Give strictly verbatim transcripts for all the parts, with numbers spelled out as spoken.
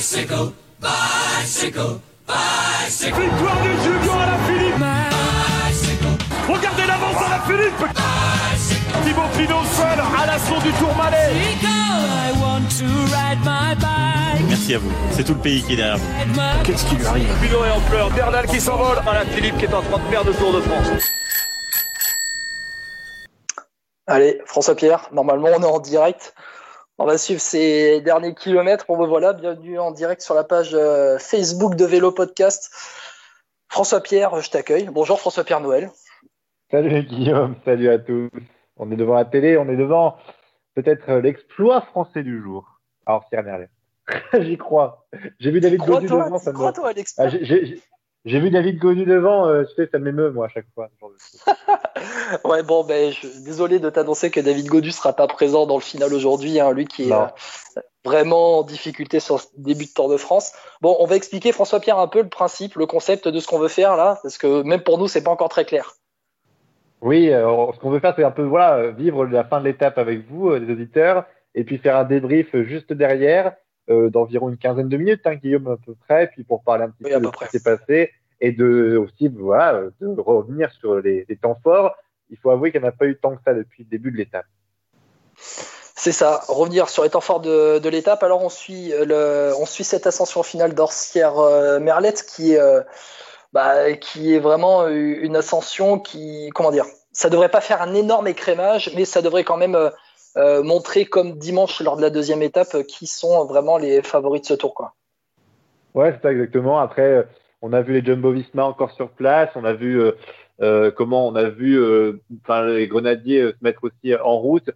Bicycle, bicycle, bicycle. Victoire de Julian Alaphilippe. Bicycle. Regardez l'avance d'Alaphilippe. Thibaut Pinot seul à l'assaut du Tourmalet. Merci à vous. C'est tout le pays qui est derrière vous. Qu'est-ce qui lui arrive? Pinot est en pleurs. Bernal qui s'envole. Alaphilippe qui est en train de perdre le Tour de France. Allez, François-Pierre, normalement on est en direct. On va suivre ces derniers kilomètres. On vous voilà, bienvenue en direct sur la page Facebook de Vélo Podcast. François-Pierre, je t'accueille. Bonjour François-Pierre Noël. Salut Guillaume, salut à tous. On est devant la télé, on est devant peut-être l'exploit français du jour. Alors, Cyril Merlet. J'y crois. J'ai vu David Gaudu devant. Ça crois me... toi à l'exploit. Ah, j'ai, j'ai... J'ai vu David Gaudu devant, euh, tu sais, ça m'émeut, moi, à chaque fois. Genre de... ouais, bon, ben, je... désolé de t'annoncer que David Gaudu sera pas présent dans le final aujourd'hui, hein, lui qui est euh, vraiment en difficulté sur ce début de Tour de France. Bon, on va expliquer, François-Pierre, un peu le principe, le concept de ce qu'on veut faire, là, parce que même pour nous, c'est pas encore très clair. Oui, euh, ce qu'on veut faire, c'est un peu, voilà, vivre la fin de l'étape avec vous, euh, les auditeurs, et puis faire un débrief juste derrière, Euh, d'environ une quinzaine de minutes, hein, Guillaume, à peu près, puis pour parler un petit oui, peu de ce près. qui s'est passé et de aussi voilà, de revenir sur les, les temps forts. Il faut avouer qu'il n'y en a pas eu tant que ça depuis le début de l'étape. C'est ça, revenir sur les temps forts de, de l'étape. Alors, on suit, le, on suit cette ascension finale d'Orsières-Merlette qui, euh, bah, qui est vraiment une ascension qui, comment dire, ça ne devrait pas faire un énorme écrémage, mais ça devrait quand même... Euh, Euh, montrer comme dimanche lors de la deuxième étape euh, qui sont vraiment les favoris de ce tour, quoi. Ouais, c'est ça exactement. Après, euh, on a vu les Jumbo Visma encore sur place, on a vu euh, euh, comment on a vu euh, les Grenadiers euh, se mettre aussi en route.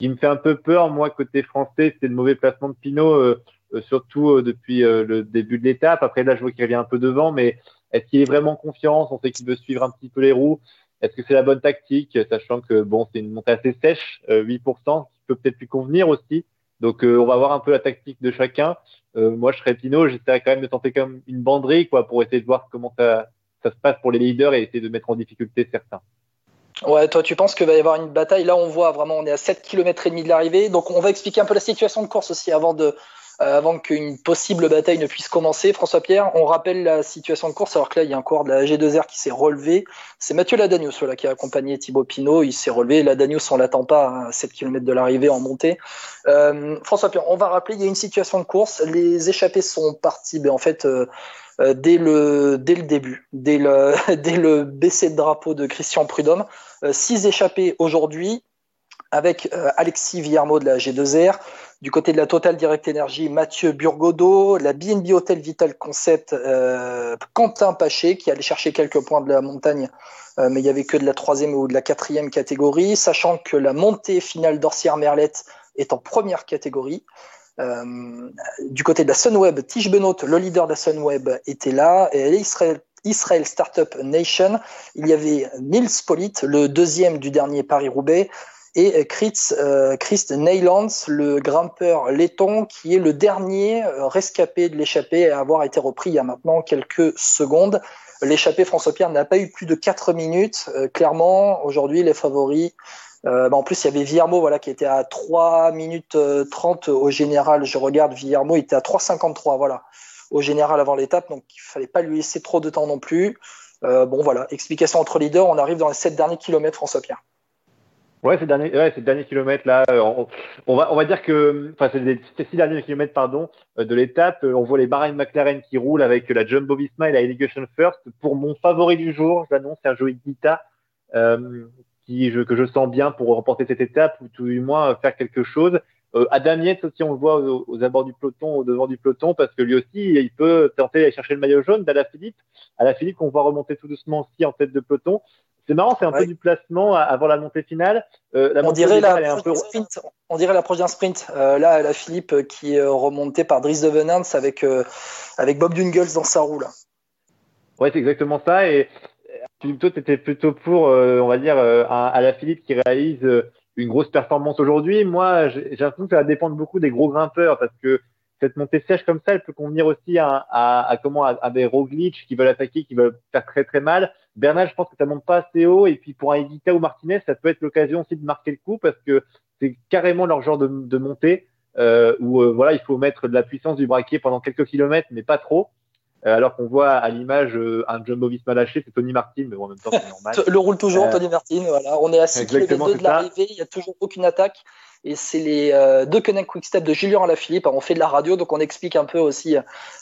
Il me fait un peu peur, moi, côté français, c'est le mauvais placement de Pinot, euh, euh, surtout euh, depuis euh, le début de l'étape. Après, là, je vois qu'il revient un peu devant, mais est-ce qu'il est vraiment confiant? On sait qu'il veut suivre un petit peu les roues. Est-ce que c'est la bonne tactique, sachant que bon, c'est une montée assez sèche, huit pour cent, qui peut peut-être lui convenir aussi. Donc, euh, on va voir un peu la tactique de chacun. Euh, moi, je serais Pinot, j'essaierais quand même de tenter comme une banderie, quoi, pour essayer de voir comment ça, ça se passe pour les leaders et essayer de mettre en difficulté certains. Ouais, toi, tu penses qu'il va y avoir une bataille. Là, on voit vraiment, on est à sept kilomètres et demi de l'arrivée. Donc, on va expliquer un peu la situation de course aussi avant de... Euh, avant qu'une possible bataille ne puisse commencer. François-Pierre, on rappelle la situation de course, alors que là, il y a un coureur de la G deux R qui s'est relevé. C'est Mathieu Ladanius là, qui a accompagné Thibaut Pinot. Il s'est relevé. Ladanius, on ne l'attend pas à sept kilomètres de l'arrivée en montée. Euh, François-Pierre, on va rappeler, il y a une situation de course. Les échappés sont partis, ben, en fait, euh, euh, dès, le, dès le début, dès le, dès le baisser de drapeau de Christian Prudhomme. Euh, six échappés aujourd'hui, avec euh, Alexis Villarmeau de la G deux R, du côté de la Total Direct Energy, Mathieu Burgodeau, la B N B Hotel Vital Concept, euh, Quentin Paché, qui allait chercher quelques points de la montagne, euh, mais il n'y avait que de la troisième ou de la quatrième catégorie, sachant que la montée finale d'Orsières-Merlette est en première catégorie. Euh, du côté de la Sunweb, Tige Benoît, le leader de la Sunweb, était là, et elle est Israël. Israel Startup Nation, il y avait Nils Polite, le deuxième du dernier Paris-Roubaix, et Chris, euh, Chris Neylands, le grimpeur letton, qui est le dernier rescapé de l'échappée à avoir été repris il y a maintenant quelques secondes. L'échappée, François-Pierre, n'a pas eu plus de quatre minutes. Euh, clairement, aujourd'hui, les favoris... Euh, bah en plus, il y avait Villarmeau voilà, qui était à trois minutes trente au général. Je regarde, Villarmeau était à trois cinquante-trois voilà, au général avant l'étape, donc il ne fallait pas lui laisser trop de temps non plus. Euh, bon, voilà, explication entre leaders. On arrive dans les sept derniers kilomètres, François-Pierre. Ouais, ces derniers, ouais, ces derniers kilomètres là, on, on va, on va dire que, enfin, ces, ces six derniers kilomètres, pardon, de l'étape, on voit les Bahrain McLaren qui roulent avec la Jumbo Visma et la Elevation First. Pour mon favori du jour, je l'annonce, Sergio Higuita, euh, qui, je, que je sens bien pour remporter cette étape ou tout du moins faire quelque chose. Euh, Adam Yates aussi, on le voit aux, aux abords du peloton, au devant du peloton, parce que lui aussi, il peut tenter d'aller chercher le maillot jaune d'Alaphilippe. Alaphilippe, qu'on voit remonter tout doucement aussi en tête de peloton. C'est marrant, c'est un ouais. peu du placement avant la montée finale. Euh, la on, montée dirait finale la peu... sprint. on dirait l'approche d'un sprint. Euh, là, Alaphilippe qui est remonté par Dries Devenants avec, euh, avec Bob Dungels dans sa roue. Là. Ouais, c'est exactement ça. Et plutôt, tu étais plutôt pour, euh, on va dire, euh, Alaphilippe qui réalise euh, une grosse performance aujourd'hui. Moi, j'ai, j'ai l'impression que ça va dépendre beaucoup des gros grimpeurs parce que cette montée sèche comme ça, elle peut convenir aussi à, à, à comment à, à des Roglič qui veulent attaquer, qui veulent faire très très mal. Bernal, je pense que ça monte pas assez haut. Et puis pour un Higuita ou Martinez, ça peut être l'occasion aussi de marquer le coup parce que c'est carrément leur genre de, de montée. euh, où euh, voilà, il faut mettre de la puissance du braquet pendant quelques kilomètres, mais pas trop. Euh, alors qu'on voit à l'image euh, un Jumbo-Visma lâché, c'est Tony Martin, mais bon, en même temps, c'est normal. Le roule toujours, euh, Tony Martin, voilà. On est à six kilomètres de l'arrivée, il n'y a toujours aucune attaque. Et c'est les euh, deux Connect Quick Step de Julian Alaphilippe. On fait de la radio, donc on explique un peu aussi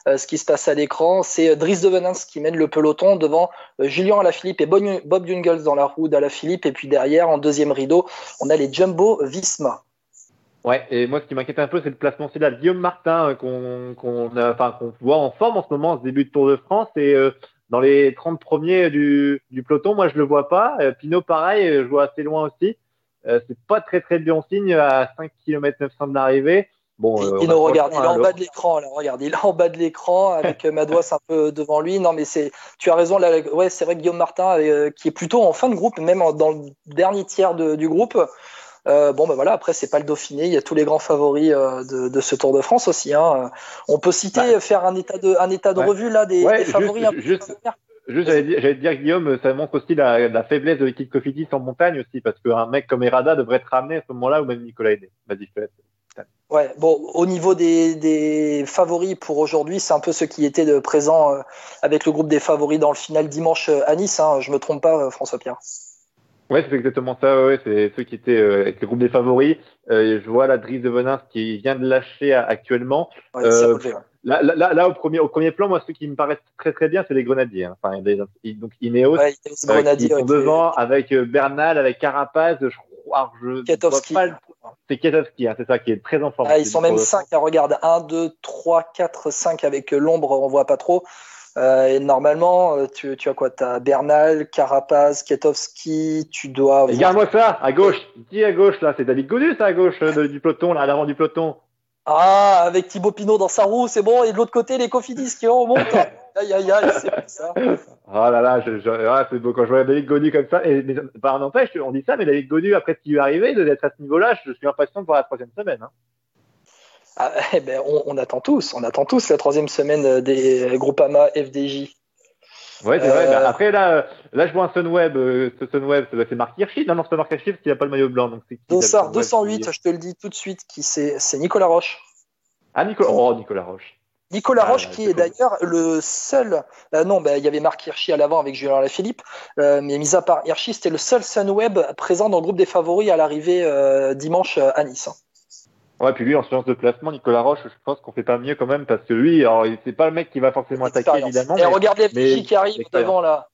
euh, ce qui se passe à l'écran. C'est euh, Dries Devenens qui mène le peloton devant euh, Julian Alaphilippe et Bob, Bob Jungels dans la roue d'Alaphilippe. Et puis derrière, en deuxième rideau, on a les Jumbo-Visma. Ouais, et moi, ce qui m'inquiète un peu, c'est le placement cédal. Guillaume Martin, euh, qu'on, qu'on, a, enfin, qu'on voit en forme en ce moment, en ce début de Tour de France. Et euh, dans les trente premiers du, du peloton, moi, je le vois pas. Euh, Pinot, pareil, je vois assez loin aussi. Euh, c'est pas très très bon signe à cinq kilomètres neuf cents de l'arrivée. Bon, euh, Pino, regarde, il est en bas de l'écran, là, regarde, il est en bas de l'écran avec Madouas un peu devant lui. Non, mais c'est, tu as raison, là, ouais, c'est vrai que Guillaume Martin, euh, qui est plutôt en fin de groupe, même en, dans le dernier tiers de, du groupe. Euh, bon, ben voilà, après, c'est pas le Dauphiné, il y a tous les grands favoris euh, de, de ce Tour de France aussi. Hein. On peut citer, bah, faire un état de, un état de ouais. revue là, des, ouais, des favoris juste, un peu juste... Juste, j'allais dire, j'allais dire, Guillaume, ça montre aussi la, la faiblesse de l'équipe Cofidis en montagne aussi, parce qu'un mec comme Errada devrait être ramené à ce moment-là, ou même Nicolas Hédé. Vas-y, je te laisse. Ouais, bon, au niveau des, des favoris pour aujourd'hui, c'est un peu ce qui était de présent avec le groupe des favoris dans le final dimanche à Nice. Hein. Je me trompe pas, François-Pierre. Ouais, c'est exactement ça. Ouais, c'est ceux qui étaient euh, avec le groupe des favoris. Euh, je vois la Dries Devenens qui vient de lâcher à, actuellement. Ouais, c'est euh, relevé, ouais. Là, là, là, au premier, au premier plan, moi, ceux qui me paraissent très, très bien, c'est les Grenadiers. Hein. Enfin, les, donc Ineos, ouais, Ineos euh, Grenadiers, qui sont devant, les... avec Bernal, avec Carapaz, je crois, je Ketowski. Vois pas le... C'est Ketowski, hein, c'est ça qui est très en forme. Ah, ils sont même cinq. Hein, regarde, un, deux, trois, quatre, cinq avec l'ombre, on voit pas trop. Euh, et normalement, tu, tu as quoi? T'as Bernal, Carapaz, Ketowski, tu dois. Et regarde-moi ça, à gauche. Dis à gauche, là, c'est David Gaudu, ça, à gauche de, du peloton, là, à l'avant du peloton. Ah, avec Thibaut Pinot dans sa roue, c'est bon. Et de l'autre côté, les Cofidis qui remontent. Aïe, aïe, aïe, c'est pas ça. Ah là là, je, je, ah, c'est beau quand je vois David Gaudu comme ça. Et, mais, par n'empêche, on dit ça, mais David Gaudu, après ce qui lui est arrivé, d'être à ce niveau-là, je suis impatient de voir la troisième semaine. Hein. Ah, eh ben, on, on attend tous. On attend tous la troisième semaine des Groupama F D J. Ouais, c'est euh... vrai. Ben, après, là, là, je vois un Sunweb. Euh, ce Sunweb, c'est Marc Hirschi. Non, non, c'est Marc Hirschi parce qu'il n'a pas le maillot blanc. Donc c'est Dossard deux cent huit, je te le dis tout de suite, qui c'est, c'est Nicolas Roche. Ah, Nicolas, oh, Nicolas Roche. Nicolas Roche, ah, là, qui est cool. D'ailleurs le seul. Euh, non, ben, il y avait Marc Hirschi à l'avant avec Julien Alaphilippe. Euh, mais mis à part Hirschi, c'était le seul Sunweb présent dans le groupe des favoris à l'arrivée euh, dimanche à Nice. Hein. Ouais, puis lui, en séance de placement, Nicolas Roche, je pense qu'on fait pas mieux quand même, parce que lui, alors, c'est pas le mec qui va forcément attaquer, évidemment. Et mais, regarde les F D J qui arrivent devant, là.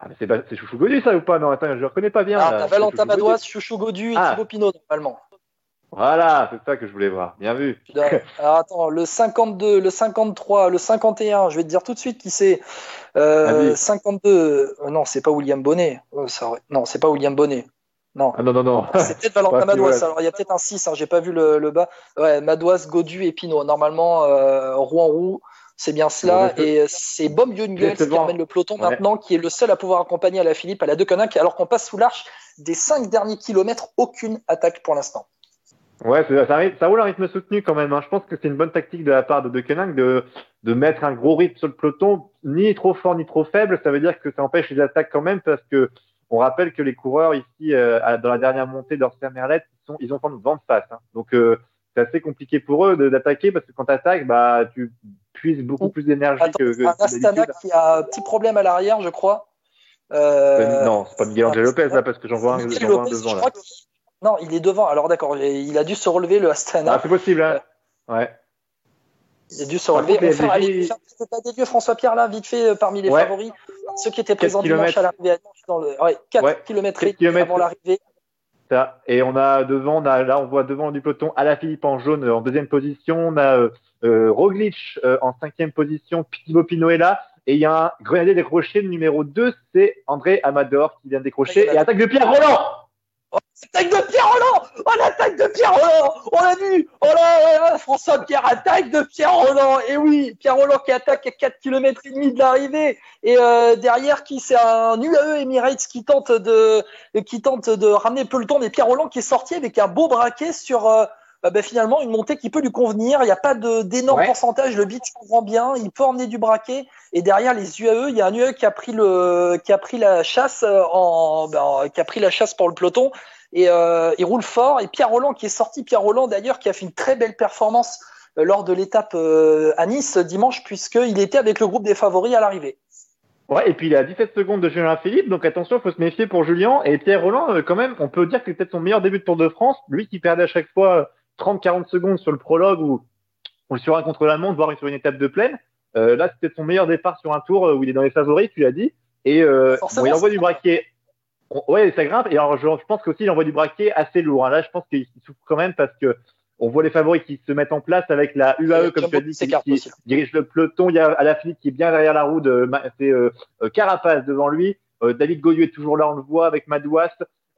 Ah, mais c'est, pas, c'est Chouchou Gaudu, ça, ou pas? Non, attends, je le reconnais pas bien. Ah, là, t'as Valentin Madouas, Chouchou Gaudu et ah. Thibaut Pinot, normalement. Voilà, c'est ça que je voulais voir. Bien vu. Alors, attends, le cinquante-deux, le cinquante-trois, le cinquante et un, je vais te dire tout de suite qui c'est. Euh, ah, cinquante-deux, oh, non, c'est pas William Bonnet. Oh, ça... Non, c'est pas William Bonnet. Non. Ah non, non, non. C'est peut-être Valentin Madouas. Ouais. Alors, il y a peut-être un six, hein, j'ai pas vu le, le bas. Ouais, Madouas, Gaudu et Pinot. Normalement, euh, roue en roue, c'est bien cela. Bon, et c'est Bob Jungels qui amène le peloton ouais. maintenant, qui est le seul à pouvoir accompagner Alaphilippe à la De Koninck, alors qu'on passe sous l'arche des cinq derniers kilomètres, aucune attaque pour l'instant. Ouais, ça, ça, ça roule un rythme soutenu quand même. Hein. Je pense que c'est une bonne tactique de la part de De Koninck de, de mettre un gros rythme sur le peloton, ni trop fort ni trop faible. Ça veut dire que ça empêche les attaques quand même, parce que on rappelle que les coureurs ici, euh, dans la dernière montée d'Orster-Merlet, ils, ils ont vent de face. Hein. Donc, euh, c'est assez compliqué pour eux de, d'attaquer, parce que quand tu attaques, bah, tu puises beaucoup plus d'énergie. Attends, que, que Astana qui a un petit problème à l'arrière, je crois. Euh... Non, c'est pas Miguel Ángel López, là, parce que j'en vois un, j'en vois un devant. Là. Non, il est devant. Alors, d'accord, il a dû se relever, le Astana. Ah, c'est possible, hein. Ouais. Il a dû se relever. Contre, enfin, allez, faire un état des lieux, François-Pierre, là, vite fait, parmi les ouais. favoris. Ceux qui étaient présents dimanche à l'arrivée à Nice, dans le... ouais, quatre ouais. kilomètres avant l'arrivée. Ça. Et on a devant, on a, là, on voit devant du peloton Alaphilippe en jaune en deuxième position. On a euh, Roglič euh, en cinquième position. Thibaut Pinot est là. Et il y a un Grenadier décroché, le numéro deux, c'est André Amador qui vient de décrocher. Ouais, et attaque de Pierre Rolland. Oh, attaque de Pierre Rolland. Oh, l'attaque de Pierre Rolland. On l'a vu. Oh là, là François Pierre, attaque de Pierre Rolland. Et oui, Pierre Rolland qui attaque à quatre virgule cinq kilomètres de l'arrivée. Et euh, derrière, qui c'est un U A E Emirates qui tente de qui tente de ramener le peloton. Mais Pierre Rolland qui est sorti avec un beau braquet sur euh, bah, bah, finalement une montée qui peut lui convenir. Il n'y a pas de, d'énorme ouais. pourcentage. Le beat comprend bien. Il peut emmener du braquet. Et derrière les U A E, il y a un U A E qui a pris le qui a pris la chasse en bah, qui a pris la chasse pour le peloton. et euh, il roule fort. Et Pierre Rolland qui est sorti, Pierre Rolland d'ailleurs qui a fait une très belle performance lors de l'étape euh, à Nice dimanche, puisqu'il était avec le groupe des favoris à l'arrivée. Ouais, et puis il est à dix-sept secondes de Julian Alaphilippe, donc attention, il faut se méfier pour Julian. Et Pierre Rolland, quand même, on peut dire que c'est peut-être son meilleur début de Tour de France. Lui qui perdait à chaque fois trente à quarante secondes sur le prologue ou, ou sur un contre-la-montre, voire sur une étape de plaine. Euh, là, c'est peut-être son meilleur départ sur un tour où il est dans les favoris, tu l'as dit. Et euh, bon, il envoie du braquet. Ouais, ça grimpe. Et alors, je, je pense qu'aussi, il envoie du braquet assez lourd. Là, je pense qu'il souffre quand même parce que on voit les favoris qui se mettent en place avec la U A E, comme tu as dit, qui, qui dirige le peloton. Il y a Alaphilippe qui est bien derrière la roue, de, c'est euh, Carapaz devant lui. Euh, David Gaudu est toujours là, on le voit, avec Madouas.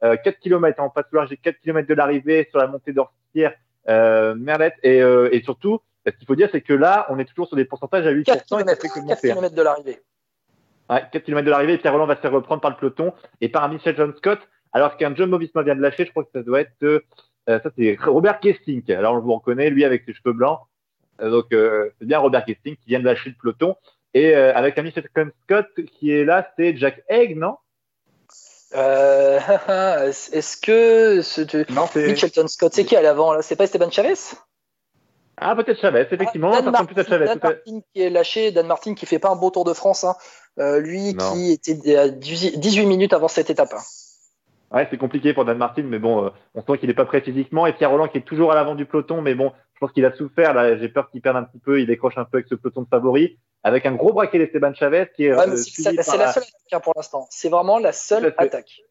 Euh, quatre kilomètres, on passe loin, j'ai quatre kilomètres de l'arrivée sur la montée d'Orsière, euh, Merlette. Et, euh, et surtout, ce qu'il faut dire, c'est que là, on est toujours sur des pourcentages à huit pour cent. quatre kilomètres, quatre kilomètres de l'arrivée. Ouais, quatre kilomètres de l'arrivée, Pierre Rolland va se faire reprendre par le peloton et par Michel John Scott, alors qu'un Jumbo Visma vient de lâcher, je crois que ça doit être... Euh, Euh, ça, c'est Robert Kesting. Alors, on vous reconnaît, lui, avec ses cheveux blancs. Euh, donc, euh, c'est bien Robert Kesting qui vient de lâcher le peloton. Et euh, avec un Michel Scott qui est là, c'est Jack Egg, non euh, Est-ce que ce, non, c'est... Mitchelton Scott, c'est qui à l'avant là? C'est pas Esteban Chaves? Ah, peut-être Chaves, effectivement. Ah, Dan Martin, plus à Chaves, Dan Martin qui est lâché, Dan Martin qui fait pas un beau Tour de France. Hein. Euh, lui non. Qui était à dix-huit minutes avant cette étape. Hein. Ouais, c'est compliqué pour Dan Martin, mais bon, euh, on sent qu'il est pas prêt physiquement. Et Pierre Rolland qui est toujours à l'avant du peloton, mais bon, je pense qu'il a souffert. Là, j'ai peur qu'il perde un petit peu, il décroche un peu avec ce peloton de favoris, avec un gros braquet d'Esteban Chaves qui est. Ouais, mais c'est, ça, c'est la, la seule attaque pour l'instant. C'est vraiment la seule c'est... attaque.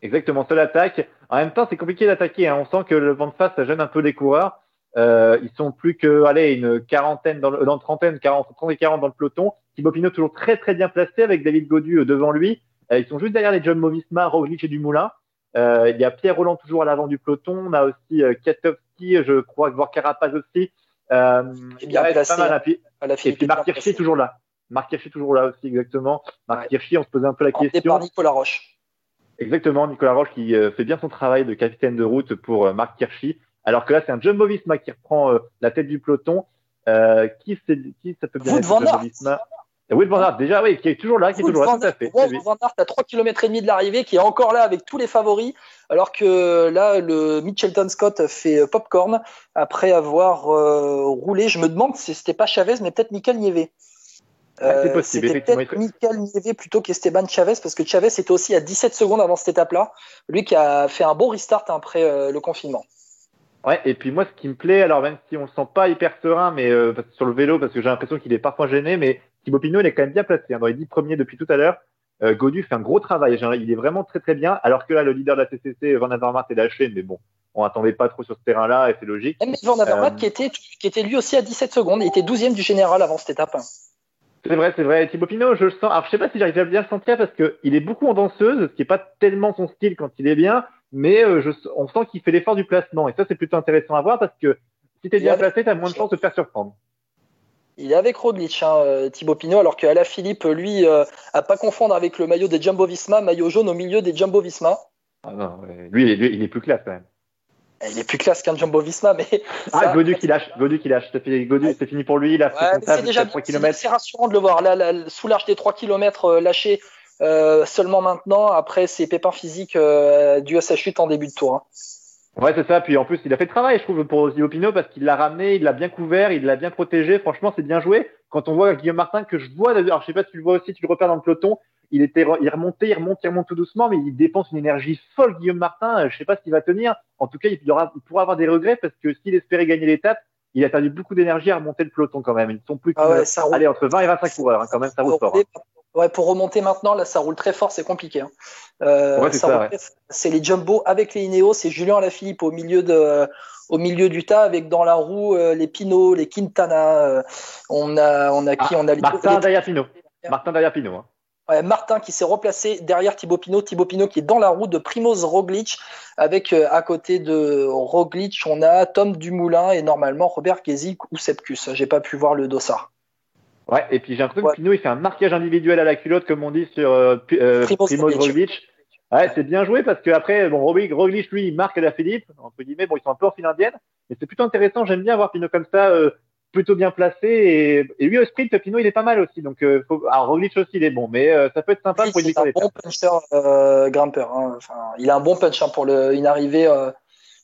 Exactement, seule attaque. En même temps, c'est compliqué d'attaquer. Hein. On sent que le vent de face ça gêne un peu les coureurs. Euh, ils sont plus que, allez, une quarantaine dans le, dans le trentaine, quarante, trente et quarante dans le peloton. Thibaut Pinot toujours très très bien placé avec David Gaudu devant lui. Ils sont juste derrière les Jumbo Visma, Roglič et Dumoulin. Euh, il y a Pierre Rolland toujours à l'avant du peloton. On a aussi euh, Katowski, je crois, voire Carapaz aussi. Euh, et bien ouais, placé. Pas mal, à la et puis Marc Hirschi toujours là. Marc Hirschi toujours là aussi, exactement. Marc ouais. Hirschi, on se posait un peu la en question. Par Nicolas Roche. Exactement, Nicolas Roche qui euh, fait bien son travail de capitaine de route pour euh, Marc Hirschi. Alors que là, c'est un Jumbo Visma qui reprend euh, la tête du peloton. Euh, qui, c'est, qui ça peut bien Vous être Jumbo Visma? Wout van Aert, déjà, oui, qui est toujours là, qui est toujours là, tout à fait. Wout van Aert à trois kilomètres et demi de l'arrivée, qui est encore là avec tous les favoris, alors que là, le Mitchelton Scott fait popcorn après avoir euh, roulé. Je me demande si c'était pas Chaves, mais peut-être Mikel Nieve. Euh, c'est possible, c'était peut-être Mikel Nieve plutôt qu'Esteban Chaves, parce que Chaves était aussi à dix-sept secondes avant cette étape-là, lui qui a fait un beau restart après euh, le confinement. Ouais, et puis moi, ce qui me plaît, alors même si on le sent pas hyper serein, mais euh, sur le vélo, parce que j'ai l'impression qu'il est parfois gêné, mais Thibaut Pinot, il est quand même bien placé. Hein, dans les dix premiers depuis tout à l'heure, euh, Gaudu fait un gros travail. Genre, il est vraiment très très bien, alors que là, le leader de la C C C, Van Avermaet, est lâché, mais bon, on attendait pas trop sur ce terrain-là, et c'est logique. Mais Van Avermaet, euh, qui était qui était lui aussi à dix-sept secondes, il était douzième du général avant cette étape. C'est vrai, c'est vrai. Thibaut Pinot, je le sens. Alors, je sais pas si j'arrive à bien le sentir, parce que il est beaucoup en danseuse, ce qui est pas tellement son style quand il est bien. Mais euh, je, on sent qu'il fait l'effort du placement. Et ça, c'est plutôt intéressant à voir parce que si t'es bien placé, t'as moins de chances de te faire surprendre. Il est avec Roglič, hein, Thibaut Pinot, alors que Alaphilippe, lui, euh, à pas confondre avec le maillot des Jumbo Visma, maillot jaune au milieu des Jumbo Visma. Ah non, ouais. lui, lui, il est plus classe quand même. Il est plus classe qu'un Jumbo Visma, mais. Ah, Gaudu qui lâche, Gaudu qui lâche. Gaudu, ouais. C'est fini pour lui. Il a fait ouais, son taf jusqu'à trois kilomètres. C'est rassurant de le voir. Là, là, sous l'arche des trois kilomètres euh, lâché. Euh, seulement maintenant, après ses pépins physiques euh, dus à sa chute en début de tour. Hein. Ouais, c'est ça. Puis en plus, il a fait le travail, je trouve, pour Thibaut Pinot parce qu'il l'a ramené, il l'a bien couvert, il l'a bien protégé. Franchement, c'est bien joué. Quand on voit Guillaume Martin, que je vois, alors je sais pas si tu le vois aussi, tu le repères dans le peloton, il était, il remontait, il remonte, il remonte tout doucement, mais il dépense une énergie folle, Guillaume Martin. Je sais pas s'il va tenir. En tout cas, il, aura, il pourra avoir des regrets parce que s'il espérait gagner l'étape, il a perdu beaucoup d'énergie à remonter le peloton quand même. Ils sont plus que, ah ouais, ça allez, entre vingt et vingt-cinq coureurs, hein, quand même, ça roule fort. Hein. Ouais, pour remonter maintenant, là, ça roule très fort, c'est compliqué. Hein. Euh, ouais, c'est, ça, roule, ouais. C'est les Jumbo avec les Ineos, c'est Julian Alaphilippe au milieu de, au milieu du tas avec dans la roue euh, les Pinot, les Quintana. Euh, on a, on a qui ah, On a les Martin derrière Pinot. Martin derrière Pinot. Hein. Ouais, Martin qui s'est replacé derrière Thibaut Pinot. Thibaut Pinot qui est dans la roue de Primož Roglič avec euh, à côté de Roglič, on a Tom Dumoulin et normalement Robert Kesing ou Sepp Kuss. J'ai pas pu voir le dossard. Ouais, et puis j'ai l'impression ouais. que Pinot, il fait un marquage individuel à la culotte, comme on dit sur euh, euh, Primož Roglič. Ouais, ouais, c'est bien joué parce que après, bon, Roglič, lui, il marque Alaphilippe, entre guillemets, bon, ils sont un peu en file indienne, mais c'est plutôt intéressant, j'aime bien voir Pinot comme ça, euh, plutôt bien placé, et, et lui au sprint, Pinot il est pas mal aussi, donc euh, faut, alors Roglič aussi il est bon, mais euh, ça peut être sympa oui, pour une victoire. C'est un bon puncher euh, grimpeur, hein. Enfin, il a un bon punch hein, pour le, une arrivée. Euh,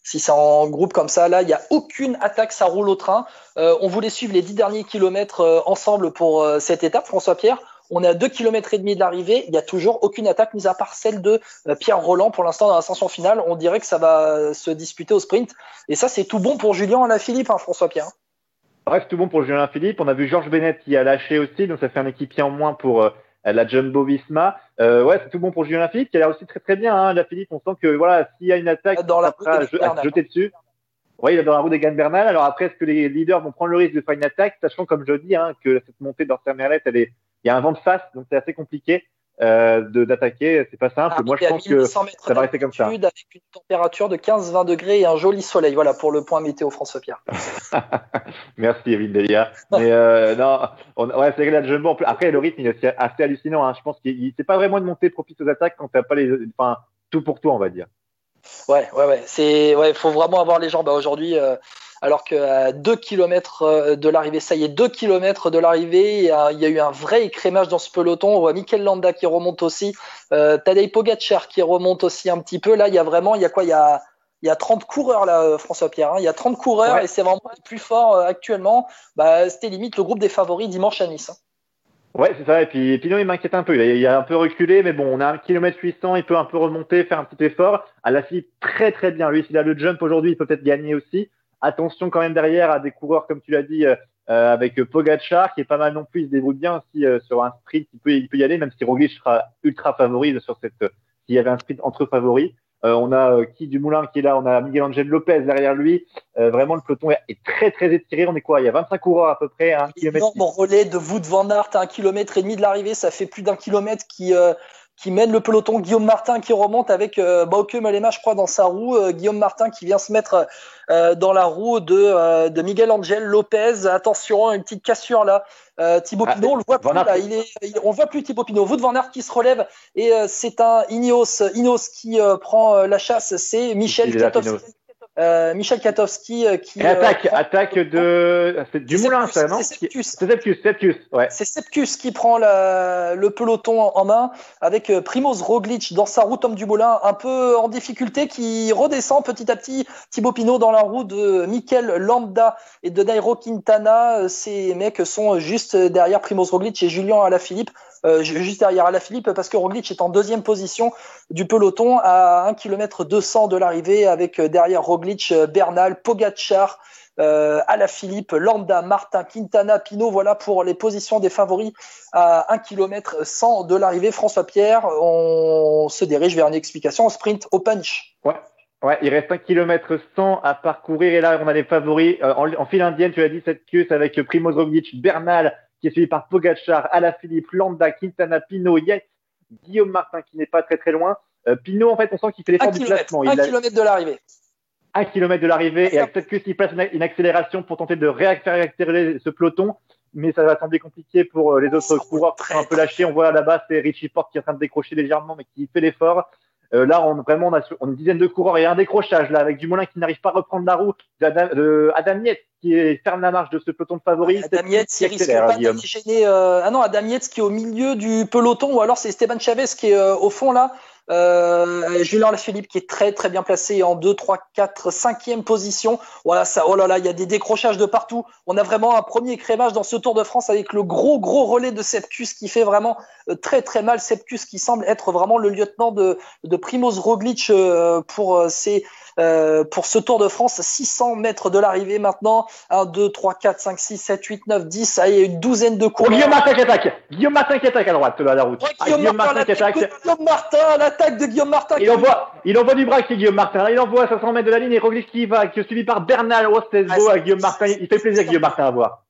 si c'est en groupe comme ça, là il n'y a aucune attaque, ça roule au train. Euh, on voulait suivre les dix derniers kilomètres euh, ensemble pour euh, cette étape, François-Pierre. On est à deux virgule cinq kilomètres de l'arrivée, il n'y a toujours aucune attaque, mis à part celle de Pierre Rolland. Pour l'instant, dans l'ascension finale, on dirait que ça va se disputer au sprint. Et ça, c'est tout bon pour Julian Alaphilippe, hein, François-Pierre. Bref, tout bon pour Julian Alaphilippe. On a vu Georges Bennett qui a lâché aussi, donc ça fait un équipier en moins pour euh, la Jumbo-Visma. Euh, ouais, c'est tout bon pour Julian Alaphilippe, qui a l'air aussi très très bien. Hein, Alaphilippe, on sent que voilà, s'il y a une attaque, dans la ça sera à se jeter dessus. Oui, il est dans la roue d'Egan Bernal. Alors après, est-ce que les leaders vont prendre le risque de faire une attaque, sachant, comme je dis, hein, que cette montée d'Orstermerlet, elle est il y a un vent de face, donc c'est assez compliqué euh, de, d'attaquer. C'est pas simple. Ah, Moi, je pense que ça va rester comme ça. Avec une température de quinze à vingt degrés et un joli soleil. Voilà pour le point météo, François-Pierre. Merci, Evelyne Delia. Mais euh, non, on, ouais, c'est la Jumbo. Après, le rythme, il est assez hallucinant. Hein. Je pense qu'il n'est pas vraiment une montée propice aux attaques quand t'as pas les, enfin, tout pour toi, on va dire. Ouais, ouais, ouais. C'est, ouais, faut vraiment avoir les jambes. Aujourd'hui. Euh... Alors qu'à deux kilomètres de l'arrivée, ça y est, deux kilomètres de l'arrivée, il y a eu un vrai écrémage dans ce peloton. On voit Mikel Landa qui remonte aussi, euh, Tadej Pogačar qui remonte aussi un petit peu. Là, il y a vraiment, il y a quoi, il y a, il y a trente coureurs là, François-Pierre. Hein. Il y a trente coureurs ouais. Et c'est vraiment le plus fort euh, actuellement. Bah, c'était limite le groupe des favoris dimanche à Nice. Hein. Ouais, c'est ça. Et puis Pinot, il m'inquiète un peu. Il a, il a un peu reculé, mais bon, on a un kilomètre huit cents. Il peut un peu remonter, faire un petit effort. Alaphilippe, très très bien. Lui, s'il a le jump aujourd'hui, il peut peut-être gagner aussi. Attention quand même derrière à des coureurs, comme tu l'as dit, euh, avec Pogačar, qui est pas mal non plus, il se débrouille bien aussi euh, sur un sprint, il peut, il peut y aller, même si Roglič sera ultra favori sur cette, euh, s'il y avait un sprint entre favoris. Euh, on a euh, qui Dumoulin qui est là, on a Miguel Ángel López derrière lui. Euh, vraiment, le peloton est très très étiré. On est quoi ? Il y a vingt-cinq coureurs à peu près. Hein, énorme relais de Wout van Aert à un kilomètre et demi de l'arrivée, ça fait plus d'un kilomètre qui... Euh... qui mène le peloton, Guillaume Martin qui remonte avec euh, Bauke Mollema, je crois, dans sa roue. Euh, Guillaume Martin qui vient se mettre euh, dans la roue de, euh, de Miguel Ángel López. Attention, une petite cassure là. Euh, Thibaut ah, Pinot, on le voit plus là. Il est, il, on voit plus Thibaut Pinot. Wout van Aert qui se relève et euh, c'est un Ineos, Ineos qui euh, prend euh, la chasse. C'est Michel Katowski. Euh, Michel Katowski euh, qui. Attaque, euh, attaque de. C'est Dumoulin, Sepp Kuss, ça, non ? C'est Sepp Kuss. C'est Sepp Kuss, Sepp Kuss, ouais. C'est Sepp Kuss qui prend la, le peloton en, en main avec euh, Primož Roglič dans sa roue, Tom Dumoulin un peu en difficulté qui redescend petit à petit. Thibaut Pinot dans la roue de Mikel Landa et de Nairo Quintana. Ces mecs sont juste derrière Primož Roglič et Julian Alaphilippe. Euh, juste derrière Alaphilippe parce que Roglič est en deuxième position du peloton à un kilomètre deux cents de l'arrivée avec derrière Roglič, Bernal, Pogačar, euh, Alaphilippe, Landa, Martin, Quintana, Pinot. Voilà pour les positions des favoris à un kilomètre cent de l'arrivée. François-Pierre, on se dirige vers une explication au sprint, au punch. Ouais. Ouais, il reste un kilomètre cent à parcourir et là on a les favoris euh, en, en file indienne, tu l'as dit, cette queue avec Primož Roglič, Bernal qui est suivi par Pogačar, Alaphilippe, Landa, Quintana, Pinot, Yates, Guillaume Martin qui n'est pas très très loin. Euh, Pinot, en fait, on sent qu'il fait l'effort du placement. Un kilomètre de l'arrivée. Un kilomètre de l'arrivée. Et peut-être que s'il place une, une accélération pour tenter de réaccélérer ce peloton, mais ça va sembler compliqué pour euh, les autres coureurs qui sont un peu lâchés. On voit là-bas, c'est Richie Porte qui est en train de décrocher légèrement, mais qui fait l'effort. Euh, là, on, vraiment, on a, on a une dizaine de coureurs et un décrochage là, avec Dumoulin qui n'arrive pas à reprendre la roue, d'Adam, de Adam Yates qui ferme la marche de ce peloton de favoris. Adam Yates, il risque pas d'être gêné. Euh, ah non, Adam Yates qui est au milieu du peloton, ou alors c'est Esteban Chaves qui est euh, au fond là. Euh, Julien Alaphilippe qui est très très bien placé en deux, trois, quatre, cinquième position. Voilà, ça, oh là là, il y a des décrochages de partout. On a vraiment un premier écrémage dans ce Tour de France avec le gros gros relais de Sepp Kuss qui fait vraiment très très mal. Sepp Kuss qui semble être vraiment le lieutenant de, de Primož Roglič pour ses. Euh, pour ce Tour de France, six cents mètres de l'arrivée maintenant. un, deux, trois, quatre, cinq, six, sept, huit, neuf, dix. Ça y est, une douzaine de coureurs. Oh, Guillaume Martin qui attaque. Guillaume Martin qui attaque à droite, là, à la route. Ouais, Guillaume, ah, Guillaume Martin, Martin qui attaque. Guillaume Martin, l'attaque de Guillaume Martin. Il envoie, il envoie du braquet, Guillaume Martin. Il envoie à cinq cents mètres de la ligne et Roglič qui va, qui est suivi par Bernal, Ostesbo, ah, à Guillaume Martin. Il fait plaisir, Guillaume Martin, à voir.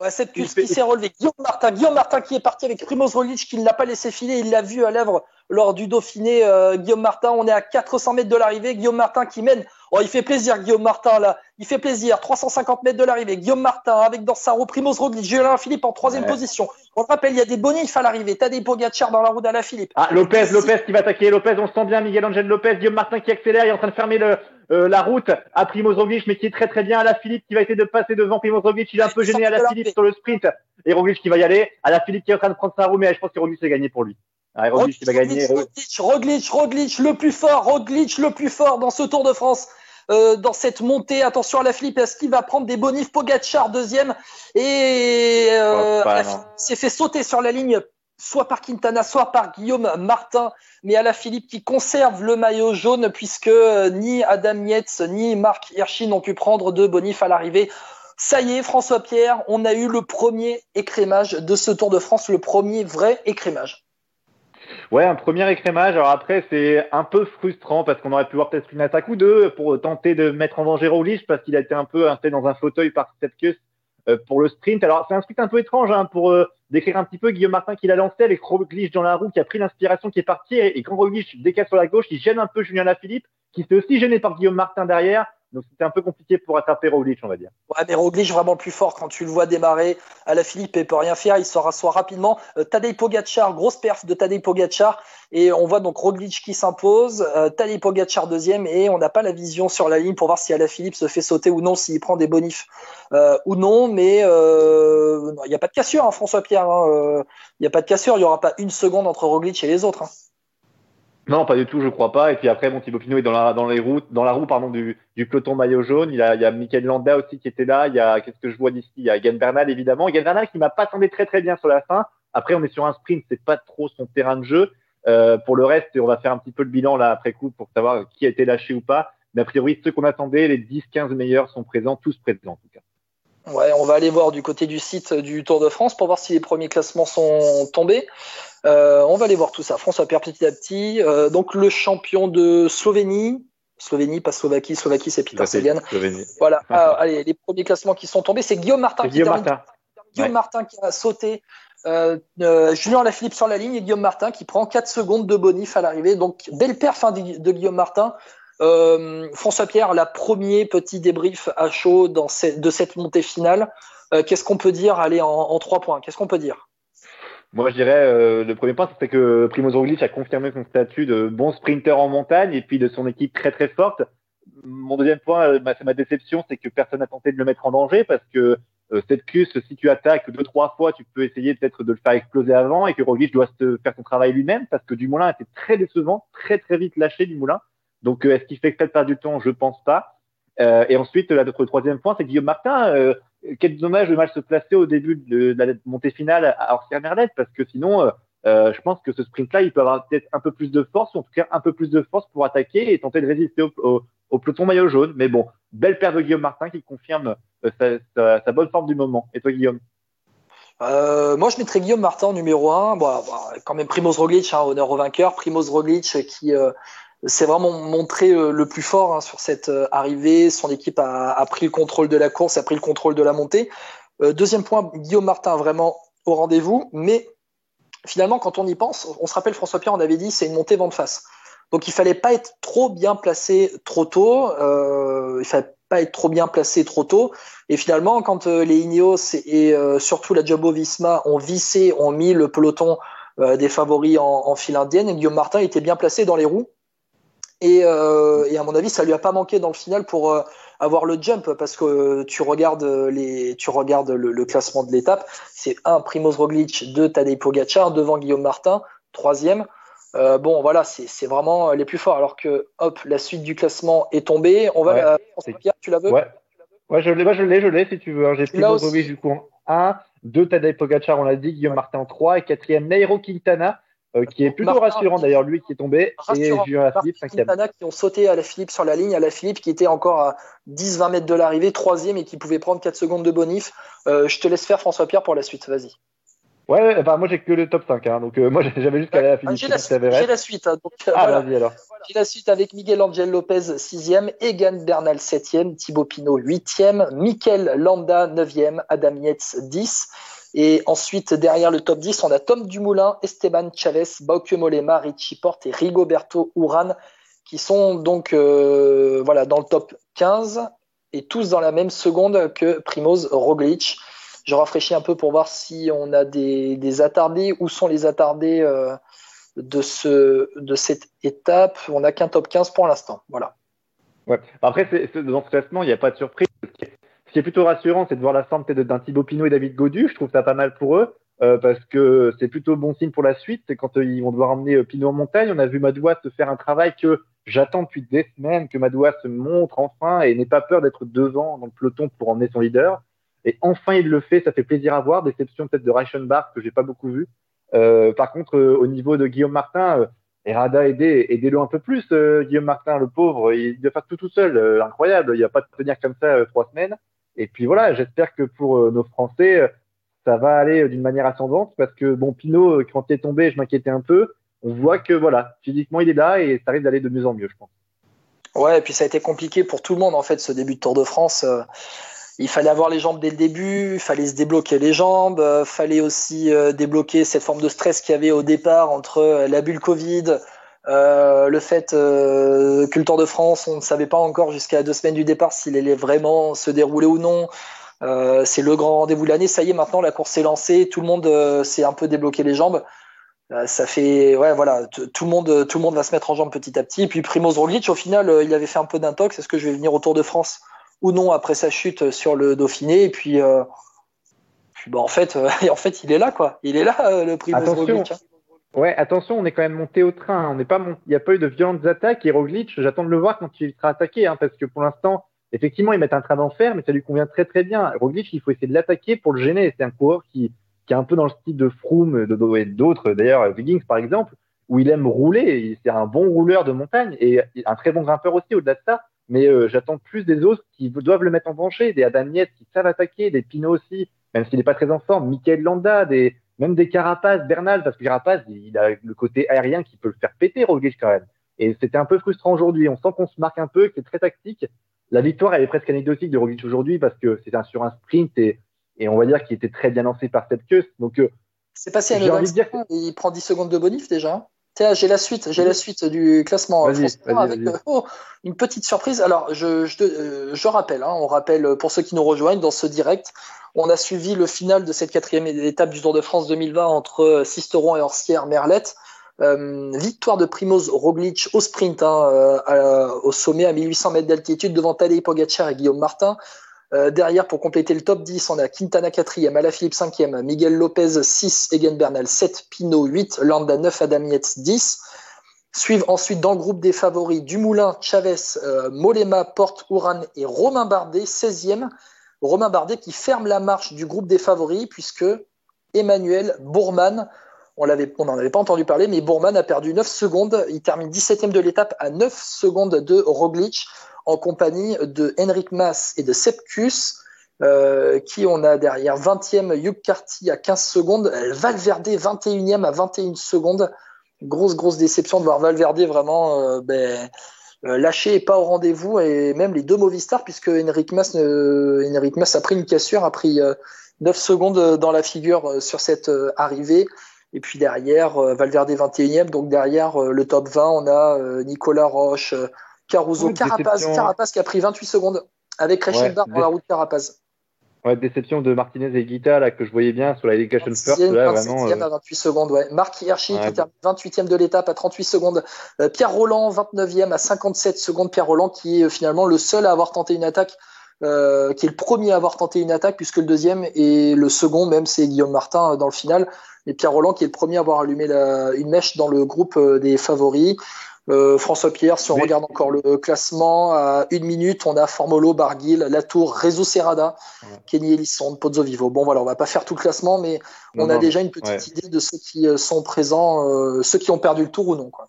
Ouais, Sepp Kuss qui s'est relevé. Guillaume Martin, Guillaume Martin qui est parti avec Primož Roglič qui ne l'a pas laissé filer, il l'a vu à l'œuvre lors du Dauphiné. Euh, Guillaume Martin, on est à quatre cents mètres de l'arrivée. Guillaume Martin qui mène. Oh, il fait plaisir, Guillaume Martin là. Il fait plaisir. trois cent cinquante mètres de l'arrivée. Guillaume Martin avec dans sa roue Primož Roglič, Julian Alaphilippe en troisième ouais. position. On le rappelle, il y a des bonifs à l'arrivée. Tadej Pogačar dans la roue d'Alaphilippe. Ah, Lopez, Lopez qui va attaquer. Lopez, on sent bien Miguel Ángel López. Guillaume Martin qui accélère, il est en train de fermer le. euh, la route à Primož Roglič, mais qui est très très bien. Alaphilippe qui va essayer de passer devant Primož Roglič, il est un peu gêné. Alaphilippe sur le sprint et Roglič qui va y aller. Alaphilippe qui est en train de prendre sa roue, mais je pense que Roglič est gagné pour lui. Ouais, Roglič, Roglič, va gagner. Roglič, Roglič, Roglič, le plus fort, Roglič, le plus fort dans ce Tour de France, euh, dans cette montée. Attention à Alaphilippe, est-ce qu'il va prendre des bonifs? Pogačar deuxième et euh, oh, Alaphilippe s'est fait sauter sur la ligne, soit par Quintana, soit par Guillaume Martin. Mais Alaphilippe qui conserve le maillot jaune puisque ni Adam Yates ni Marc Hirschi n'ont pu prendre de bonif à l'arrivée. Ça y est, François-Pierre, on a eu le premier écrémage de ce Tour de France, le premier vrai écrémage. Ouais, un premier écrémage. Alors après, c'est un peu frustrant parce qu'on aurait pu voir peut-être une attaque ou deux pour tenter de mettre en danger Roglič parce qu'il a été un peu installé dans un fauteuil par Sepp Kuss pour le sprint. Alors c'est un sprint un peu étrange hein, pour euh, décrire un petit peu. Guillaume Martin qui l'a lancé avec Roglič dans la roue, qui a pris l'inspiration, qui est parti, et, et quand Roglič décale sur la gauche, il gêne un peu Julian Alaphilippe qui s'est aussi gêné par Guillaume Martin derrière. Donc c'était un peu compliqué pour attraper Roglič, on va dire. Ouais, mais Roglič vraiment le plus fort quand tu le vois démarrer. Alaphilippe, il peut rien faire, il se rassoit rapidement. Euh, Tadej Pogačar, grosse perf de Tadej Pogačar, et on voit donc Roglič qui s'impose, euh, Tadej Pogačar deuxième, et on n'a pas la vision sur la ligne pour voir si Alaphilippe se fait sauter ou non, s'il prend des bonifs euh, ou non. Mais euh, il n'y a pas de cassure, hein, François-Pierre. Il hein, euh, n'y a pas de cassure, il n'y aura pas une seconde entre Roglič et les autres. Hein. Non, pas du tout, je crois pas. Et puis après, bon, Thibaut Pinot est dans la, dans les routes, dans la roue, pardon, du, du peloton maillot jaune. Il y a, il y a Mikel Landa aussi qui était là. Il y a, qu'est-ce que je vois d'ici? Il y a Egan Bernal, évidemment. Egan Bernal qui m'a pas semblé très, très bien sur la fin. Après, on est sur un sprint. C'est pas trop son terrain de jeu. Euh, pour le reste, on va faire un petit peu le bilan, là, après coup, pour savoir qui a été lâché ou pas. Mais a priori, ceux qu'on attendait, les dix, quinze meilleurs sont présents, tous présents, en tout cas. Ouais, on va aller voir du côté du site du Tour de France pour voir si les premiers classements sont tombés. Euh, on va aller voir tout ça. François Pierre, petit à petit. Euh, donc le champion de Slovénie, Slovénie, pas Slovaquie, Slovaquie c'est Peter Sagan. Voilà. Ah, allez, les premiers classements qui sont tombés, c'est Guillaume Martin. C'est qui Guillaume, Martin. Guillaume ouais. Martin qui a sauté. Euh, euh, Julian Alaphilippe sur la ligne et Guillaume Martin qui prend quatre secondes de bonif à l'arrivée. Donc belle perf hein, de Guillaume Martin. Euh, François Pierre, la premier petit débrief à chaud dans cette, de cette montée finale. Euh, qu'est-ce qu'on peut dire? Allez, en, en trois points, qu'est-ce qu'on peut dire? Moi, je dirais euh, le premier point, c'est que Primož Roglič a confirmé son statut de bon sprinter en montagne et puis de son équipe très très forte. Mon deuxième point, bah, c'est ma déception, c'est que personne n'a tenté de le mettre en danger parce que euh, cette cuisse, si tu attaques deux trois fois, tu peux essayer peut-être de le faire exploser avant et que Roglič doit se faire son travail lui-même parce que Dumoulin a été très décevant, très très vite lâché Dumoulin. Donc, est-ce qu'il fait peut-être perdre du temps? Je pense pas. Euh, et ensuite, là, notre troisième point, c'est Guillaume Martin. Euh, quel dommage de mal se placer au début de, de la montée finale à Orsières-Merlette, parce que sinon, euh, je pense que ce sprint-là, il peut avoir peut-être un peu plus de force, ou en tout cas un peu plus de force pour attaquer et tenter de résister au, au, au peloton maillot jaune. Mais bon, belle paire de Guillaume Martin qui confirme euh, sa, sa, sa bonne forme du moment. Et toi, Guillaume? Euh, moi, je mettrais Guillaume Martin en numéro un. Bon, bon, quand même Primož Roglič, hein, honneur au vainqueur. Primož Roglič qui... Euh, C'est vraiment montré le plus fort hein, sur cette euh, arrivée. Son équipe a, a pris le contrôle de la course, a pris le contrôle de la montée. Euh, deuxième point, Guillaume Martin vraiment au rendez-vous. Mais finalement, quand on y pense, on se rappelle, François-Pierre, on avait dit c'est une montée vent de face. Donc, il fallait pas être trop bien placé trop tôt. Euh, il fallait pas être trop bien placé trop tôt. Et finalement, quand euh, les Ineos et, et euh, surtout la Jumbo-Visma ont vissé, ont mis le peloton euh, des favoris en, en file indienne, et Guillaume Martin était bien placé dans les roues. Et, euh, et à mon avis, ça lui a pas manqué dans le final pour euh, avoir le jump, parce que euh, tu regardes les, tu regardes le, le classement de l'étape. C'est un Primož Roglič, deux Tadej Pogačar, devant Guillaume Martin, troisième. Euh, bon, voilà, c'est, c'est vraiment les plus forts. Alors que, hop, la suite du classement est tombée. On va, ouais, la... Pierre, tu la veux? Ouais, ouais, je l'ai, bah, je l'ai, je l'ai. Si tu veux, hein. J'ai Primož Roglič du coup en un, deux Tadej Pogačar, on l'a dit, Guillaume Martin en trois, et quatrième Nairo Quintana. Euh, qui est plutôt Martin, rassurant d'ailleurs, lui qui est tombé, rassurant. Et Julien Alaphilippe cinquième. Quintana qui ont sauté Alaphilippe sur la ligne, Alaphilippe qui était encore à dix vingt mètres de l'arrivée, troisième, et qui pouvait prendre quatre secondes de bonif. Euh, je te laisse faire, François-Pierre, pour la suite, vas-y. Ouais, enfin, moi j'ai que le top cinq, hein, donc euh, moi j'avais juste qu'à la finir. J'ai la suite, j'ai la suite, hein, donc, ah, voilà. Vas-y, alors. J'ai la suite avec Miguel Ángel López sixième, Egan Bernal septième, Thibaut Pinot huitième, Mikel Landa neuvième, Adam Yates dix. Et ensuite, derrière le top dix, on a Tom Dumoulin, Esteban Chaves, Bauke Mollema, Richie Porte et Rigoberto Urán qui sont donc euh, voilà, dans le top quinze et tous dans la même seconde que Primož Roglič. Je rafraîchis un peu pour voir si on a des, des attardés. Où sont les attardés euh, de, ce, de cette étape? On n'a qu'un top quinze pour l'instant. Voilà. Ouais. Après, c'est, c'est, dans ce classement, il n'y a pas de surprise. Ce qui est plutôt rassurant, c'est de voir la forme peut-être d'un Thibaut Pinot et David Gaudu. Je trouve ça pas mal pour eux, euh, parce que c'est plutôt bon signe pour la suite. C'est quand euh, ils vont devoir emmener euh, Pinot en montagne. On a vu Madouas se faire un travail que j'attends depuis des semaines, que Madouas se montre enfin et n'ait pas peur d'être devant dans le peloton pour emmener son leader. Et enfin, il le fait. Ça fait plaisir à voir. Déception peut-être de Reichenbach, que j'ai pas beaucoup vu. Euh, par contre, euh, au niveau de Guillaume Martin, euh, Errada, aidez, aidez-le un peu plus, euh, Guillaume Martin, le pauvre, il doit faire tout tout seul, euh, incroyable, il n'y a pas de tenir comme ça euh, trois semaines. Et puis voilà, j'espère que pour euh, nos Français, euh, ça va aller euh, d'une manière ascendante, parce que bon, Pinot, euh, quand il est tombé, je m'inquiétais un peu, on voit que voilà, physiquement il est là et ça risque d'aller de mieux en mieux, je pense. Ouais, et puis ça a été compliqué pour tout le monde en fait, ce début de Tour de France. Euh... Il fallait avoir les jambes dès le début, il fallait se débloquer les jambes, euh, fallait aussi euh, débloquer cette forme de stress qu'il y avait au départ entre euh, la bulle Covid, euh, le fait euh, que le Tour de France, on ne savait pas encore jusqu'à deux semaines du départ s'il allait vraiment se dérouler ou non. Euh, c'est le grand rendez-vous de l'année. Ça y est, maintenant la course est lancée, tout le monde euh, s'est un peu débloqué les jambes. Euh, ça fait, ouais, voilà, tout le monde, tout le monde va se mettre en jambes petit à petit. Et puis Primož Roglič, au final, euh, il avait fait un peu d'intox. Est-ce que je vais venir au Tour de France ou non après sa chute sur le Dauphiné, et puis, euh, puis bah, en, fait, euh, en fait il est là quoi, il est là euh, le Primož Roglič. Hein. Ouais, attention, on est quand même monté au train, hein. On n'est pas mont... il n'y a pas eu de violentes attaques, et Roglič, j'attends de le voir quand il sera attaqué, hein, parce que pour l'instant effectivement ils mettent un train d'enfer, mais ça lui convient très très bien. Roglič, il faut essayer de l'attaquer pour le gêner, c'est un coureur qui, qui est un peu dans le style de Froome de, et d'autres, d'ailleurs Wiggins par exemple, où il aime rouler, c'est un bon rouleur de montagne, et un très bon grimpeur aussi au-delà de ça. Mais euh, j'attends plus des autres qui doivent le mettre en danger, des Adam Yates qui savent attaquer, des Pinot aussi, même s'il n'est pas très en forme, Mikel Landa, des, même des Carapaz, Bernal, parce que Carapaz, il a le côté aérien qui peut le faire péter, Roglič quand même. Et c'était un peu frustrant aujourd'hui, on sent qu'on se marque un peu, que c'est très tactique. La victoire, elle est presque anecdotique de Roglič aujourd'hui, parce que c'est un, sur un sprint, et, et on va dire qu'il était très bien lancé par Sepp Kuss. Donc, euh, c'est passé à l'autre, il prend dix secondes de bonif déjà. Tiens, j'ai la suite, j'ai la suite du classement vas-y, français vas-y, avec vas-y. Oh, une petite surprise. Alors, je, je, je rappelle, hein, on rappelle pour ceux qui nous rejoignent dans ce direct, on a suivi le final de cette quatrième étape du Tour de France deux mille vingt entre Sisteron et Orsières-Merlette. Euh, victoire de Primož Roglič au sprint, hein, à, au sommet à mille huit cents mètres d'altitude devant Tadej Pogačar et Guillaume Martin. Euh, derrière, pour compléter le top dix, on a Quintana quatrième, Alaphilippe cinquième, Miguel López six, Egan Bernal sept, Pinot huit, Landa neuf, Adam Yates dix. Suivent ensuite dans le groupe des favoris Dumoulin, Chaves, euh, Mollema, Porte, Urán et Romain Bardet seizième. Romain Bardet qui ferme la marche du groupe des favoris, puisque Emmanuel Buchmann, on l'avait, on n'en avait pas entendu parler, mais Buchmann a perdu neuf secondes, il termine dix-septième de l'étape à neuf secondes de Roglič, en compagnie de Enric Mas et de Sepp Kuss, euh, qui on a derrière vingtième Hugh Carty à quinze secondes, Valverde vingt et unième à vingt et une secondes. Grosse, grosse déception de voir Valverde vraiment euh, ben, lâché et pas au rendez-vous, et même les deux Movistar, puisque Enric Mas, euh, Enric Mas a pris une cassure, a pris euh, neuf secondes dans la figure euh, sur cette euh, arrivée. Et puis derrière, euh, Valverde vingt et unième, donc derrière euh, le top vingt, on a euh, Nicolas Roche, euh, Caruso, Carapaz, Carapaz qui a pris vingt-huit secondes avec Reichenbach dans ouais, dé- la route Carapaz. Ouais, déception de Martinez et Guita là que je voyais bien sur la Education First là vraiment. vingt-septième euh... à vingt-huit secondes, ouais. Marc Hirschi ouais, qui termine vingt-huitième de l'étape à trente-huit secondes. Euh, Pierre Rolland vingt-neuvième à cinquante-sept secondes. Pierre Rolland qui est finalement le seul à avoir tenté une attaque, euh, qui est le premier à avoir tenté une attaque puisque le deuxième et le second même c'est Guillaume Martin euh, dans le final. Et Pierre Rolland qui est le premier à avoir allumé la, une mèche dans le groupe euh, des favoris. Euh, François Pierre, si on mais... regarde encore le classement, à une minute, on a Formolo, Barguil, Latour, Rezo Serrada, ouais. Kenny Elissonde, Pozzo Vivo. Bon, voilà, on va pas faire tout le classement, mais on non, a non, déjà une petite ouais. idée de ceux qui sont présents, euh, ceux qui ont perdu le tour ou non, quoi.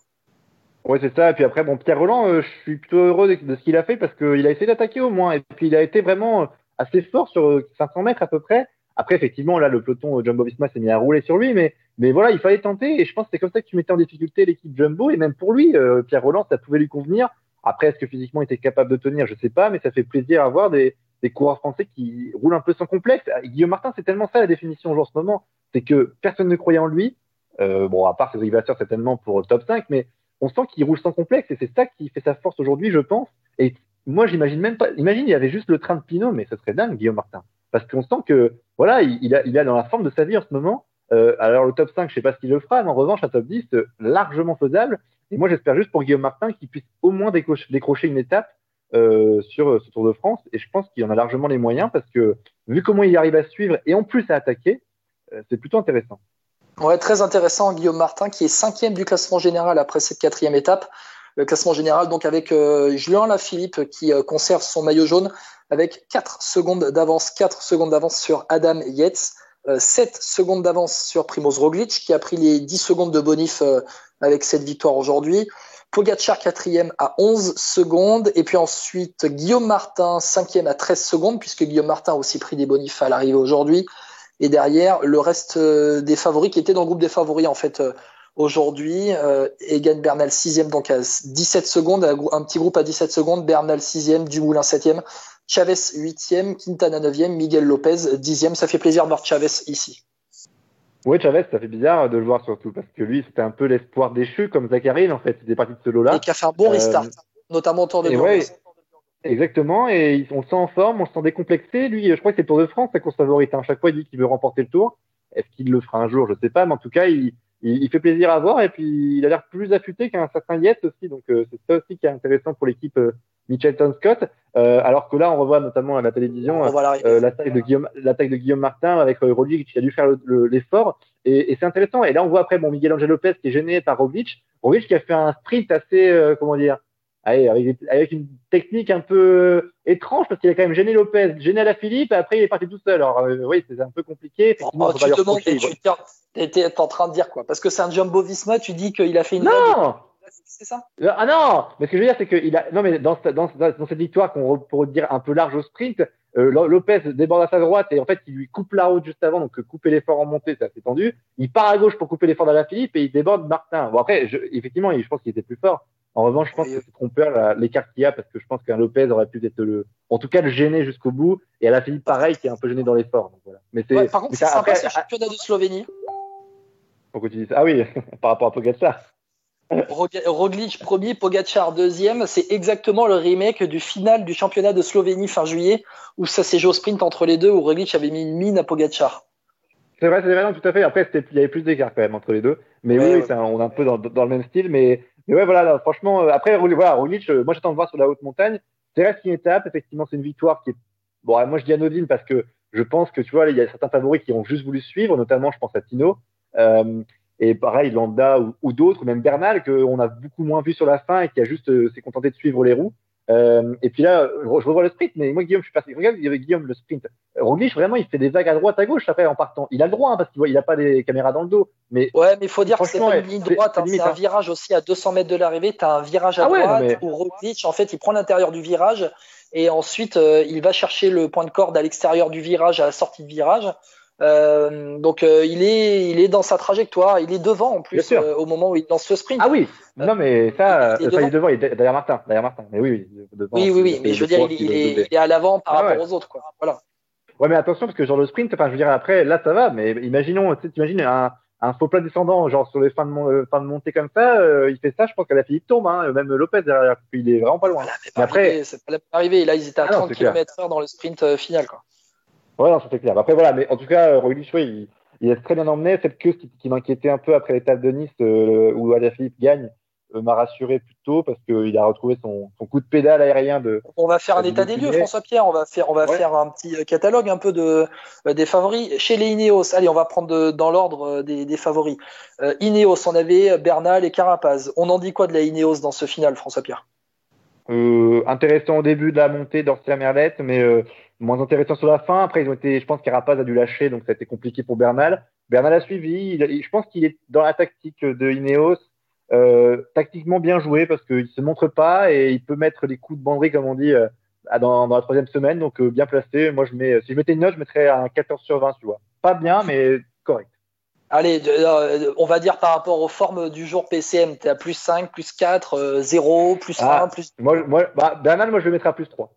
Ouais, c'est ça. Et puis après, bon, Pierre Rolland, euh, je suis plutôt heureux de, de ce qu'il a fait parce qu'il a essayé d'attaquer au moins. Et puis, il a été vraiment assez fort sur cinq cents mètres à peu près. Après, effectivement, là, le peloton Jumbo-Visma s'est mis à rouler sur lui, mais, mais voilà, il fallait tenter. Et je pense que c'est comme ça que tu mettais en difficulté l'équipe Jumbo. Et même pour lui, euh, Pierre Rolland, ça pouvait lui convenir. Après, est-ce que physiquement, il était capable de tenir ? Je ne sais pas, mais ça fait plaisir à voir des, des coureurs français qui roulent un peu sans complexe. Et Guillaume Martin, c'est tellement ça la définition en ce moment. C'est que personne ne croyait en lui. Euh, bon, à part ses rivalistes certainement pour le top cinq, mais on sent qu'il roule sans complexe. Et c'est ça qui fait sa force aujourd'hui, je pense. Et moi, j'imagine même pas. Imagine, il y avait juste le train de Pinot, mais ça serait dingue, Guillaume Martin. Parce qu'on sent que, voilà, il, il, a, il a dans la forme de sa vie en ce moment. Euh, alors, le top cinq, je ne sais pas s'il le fera, mais en revanche, un top dix, euh, largement faisable. Et moi, j'espère juste pour Guillaume Martin qu'il puisse au moins décocher, décrocher une étape euh, sur ce Tour de France. Et je pense qu'il en a largement les moyens parce que, vu comment il arrive à suivre et en plus à attaquer, euh, c'est plutôt intéressant. Ouais, très intéressant, Guillaume Martin, qui est cinquième du classement général après cette quatrième étape. Le classement général, donc avec euh, Julian Alaphilippe qui euh, conserve son maillot jaune avec quatre secondes d'avance, quatre secondes d'avance sur Adam Yates, euh, sept secondes d'avance sur Primož Roglič qui a pris les dix secondes de bonif euh, avec cette victoire aujourd'hui. Pogačar quatrième à onze secondes et puis ensuite Guillaume Martin cinquième à treize secondes puisque Guillaume Martin a aussi pris des bonifs à l'arrivée aujourd'hui. Et derrière, le reste euh, des favoris qui étaient dans le groupe des favoris en fait euh, aujourd'hui, euh, Egan Bernal sixième donc à dix-sept secondes, un petit groupe à dix-sept secondes, Bernal sixième, Dumoulin septième, Chaves huitième, Quintana neuvième, Miguel López dixième. Ça fait plaisir de voir Chaves ici. Oui, Chaves, ça fait bizarre de le voir surtout parce que lui, c'était un peu l'espoir déchu comme Zacharine en fait, il était parti de ce lot-là. Et qui a fait un bon restart, euh, notamment au Tour de Blanc. Exactement, et on le sent en forme, on le sent décomplexé. Lui, je crois que c'est le Tour de France, sa course favorite. À chaque fois, il dit qu'il veut remporter le Tour. Est-ce qu'il le fera un jour ? Je ne sais pas, mais en tout cas, il, il, il fait plaisir à voir. Et puis, il a l'air plus affûté qu'un certain Yates aussi. Donc, euh, c'est ça aussi qui est intéressant pour l'équipe euh, Mitchelton-Scott. Euh, alors que là, on revoit notamment à la télévision euh, l'attaque de Guillaume, l'attaque de Guillaume Martin avec euh, Roglič qui a dû faire le, le, l'effort. Et, et c'est intéressant. Et là, on voit après bon, Miguel Ángel López qui est gêné par Roglič. Roglič qui a fait un sprint assez, euh, comment dire, Allez, avec une technique un peu étrange parce qu'il a quand même gêné Lopez, gêné Alaphilippe et après il est parti tout seul. Alors euh, oui, c'est un peu compliqué. Oh, tu te demandes, tu étais en train de dire quoi ? Parce que c'est un Jumbo Visma, tu dis qu'il a fait une. Non ! C'est ça ? Ah non ! Mais ce que je veux dire, c'est que il a... non, mais dans, dans, dans cette victoire, qu'on pour dire un peu large au sprint, euh, Lopez déborde à sa droite et en fait il lui coupe la route juste avant, donc couper l'effort en montée, c'est assez tendu. Il part à gauche pour couper l'effort d'Alaphilippe et il déborde Martin. Bon après, je... effectivement, je pense qu'il était plus fort. En revanche, je pense que c'est trompeur l'écart qu'il y a parce que je pense qu'un Lopez aurait pu être le, en tout cas le gêner jusqu'au bout et à la Philippe pareil qui est un peu gêné dans l'effort. Donc voilà. Mais c'est. Ouais, par contre, mais c'est sympa ce championnat de Slovénie. Pourquoi tu dis ça ? Ah oui, par rapport à Pogačar. Roglič premier, Pogačar deuxième. C'est exactement le remake du final du championnat de Slovénie fin juillet où ça s'est joué au sprint entre les deux où Roglič avait mis une mine à Pogačar. C'est vrai, c'est vrai, tout à fait. Après, c'était, il y avait plus d'écart quand même entre les deux. Mais ouais, oui, ouais. C'est un, on est un peu dans, dans le même style, mais. Mais ouais, voilà, là, franchement, euh, après, voilà, Roglič, euh, moi, j'attends de voir sur la haute montagne. C'est vrai, c'est une étape, effectivement, c'est une victoire qui est, bon, ouais, moi, je dis anodine parce que je pense que, tu vois, il y a certains favoris qui ont juste voulu suivre, notamment, je pense à Pinot, euh, et pareil, Landa ou, ou d'autres, même Bernal, qu'on a beaucoup moins vu sur la fin et qui a juste, euh, s'est contenté de suivre les roues. Euh, et puis là, je revois le sprint, mais moi, Guillaume, je suis passé, regarde, il y avait Guillaume, le sprint. Roglič, vraiment, il fait des vagues à droite, à gauche, après, en partant. Il a le droit, hein, parce qu'il voit, il a pas des caméras dans le dos. Mais. Ouais, mais il faut dire que c'est pas une ligne droite, c'est, hein, limite, c'est un hein. virage aussi à deux cents mètres de l'arrivée, t'as un virage à ah droite, ouais, mais... où Roglič, en fait, il prend l'intérieur du virage, et ensuite, euh, il va chercher le point de corde à l'extérieur du virage, à la sortie de virage. Euh, donc euh, il est il est dans sa trajectoire, il est devant en plus euh, au moment où il lance ce sprint. Ah oui, euh, non mais ça, il est, ça, il est devant, il est derrière Martin, derrière Martin. Mais oui, oui, devant, oui, oui, oui mais je veux dire, il, il, est, il est à l'avant par ah, rapport ouais. aux autres, quoi. Voilà. Ouais, mais attention parce que genre le sprint, enfin je veux dire après, là ça va, mais imaginons, tu imagines un, un faux plat descendant, genre sur les fins de, mon, fin de montée comme ça, euh, il fait ça, je pense qu'à la Philippe tombe, hein, même Lopez derrière, il est vraiment pas loin. Voilà, mais mais après, arrivé, c'est pas arrivé, là ils étaient à ah, trente kilomètres heure dans le sprint euh, final, quoi. Ouais, non, c'était clair. Après, voilà, mais en tout cas, Roglič, oui, il, il est très bien emmené. Cette queue qui, qui m'inquiétait un peu après l'étape de Nice euh, où Alaphilippe gagne euh, m'a rassuré plutôt parce qu'il a retrouvé son, son coup de pédale aérien. De. On va faire un état des lieux, François-Pierre. On va faire, on va ouais. faire un petit catalogue un peu de, euh, des favoris. Chez les Ineos, allez, on va prendre de, dans l'ordre des, des favoris. Euh, Ineos, on avait Bernal et Carapaz. On en dit quoi de la Ineos dans ce final, François-Pierre ? Euh, intéressant au début de la montée d'Orsia Merlette, mais euh, moins intéressant sur la fin. Après, ils ont été, je pense qu'Carapaz a dû lâcher, donc ça a été compliqué pour Bernal. Bernal a suivi. Il, il, je pense qu'il est dans la tactique de Ineos, euh, tactiquement bien joué parce qu'il se montre pas et il peut mettre les coups de banderie, comme on dit, euh, dans, dans la troisième semaine, donc euh, bien placé. Moi, je mets, si je mettais une note, je mettrais un quatorze sur vingt, tu vois. Pas bien, mais correct. Allez, euh, on va dire par rapport aux formes du jour P C M, t'es à plus cinq, plus quatre, euh, zéro, plus ah, un, plus... Moi, moi, bah, Bernal, moi, je le mettrai à plus trois.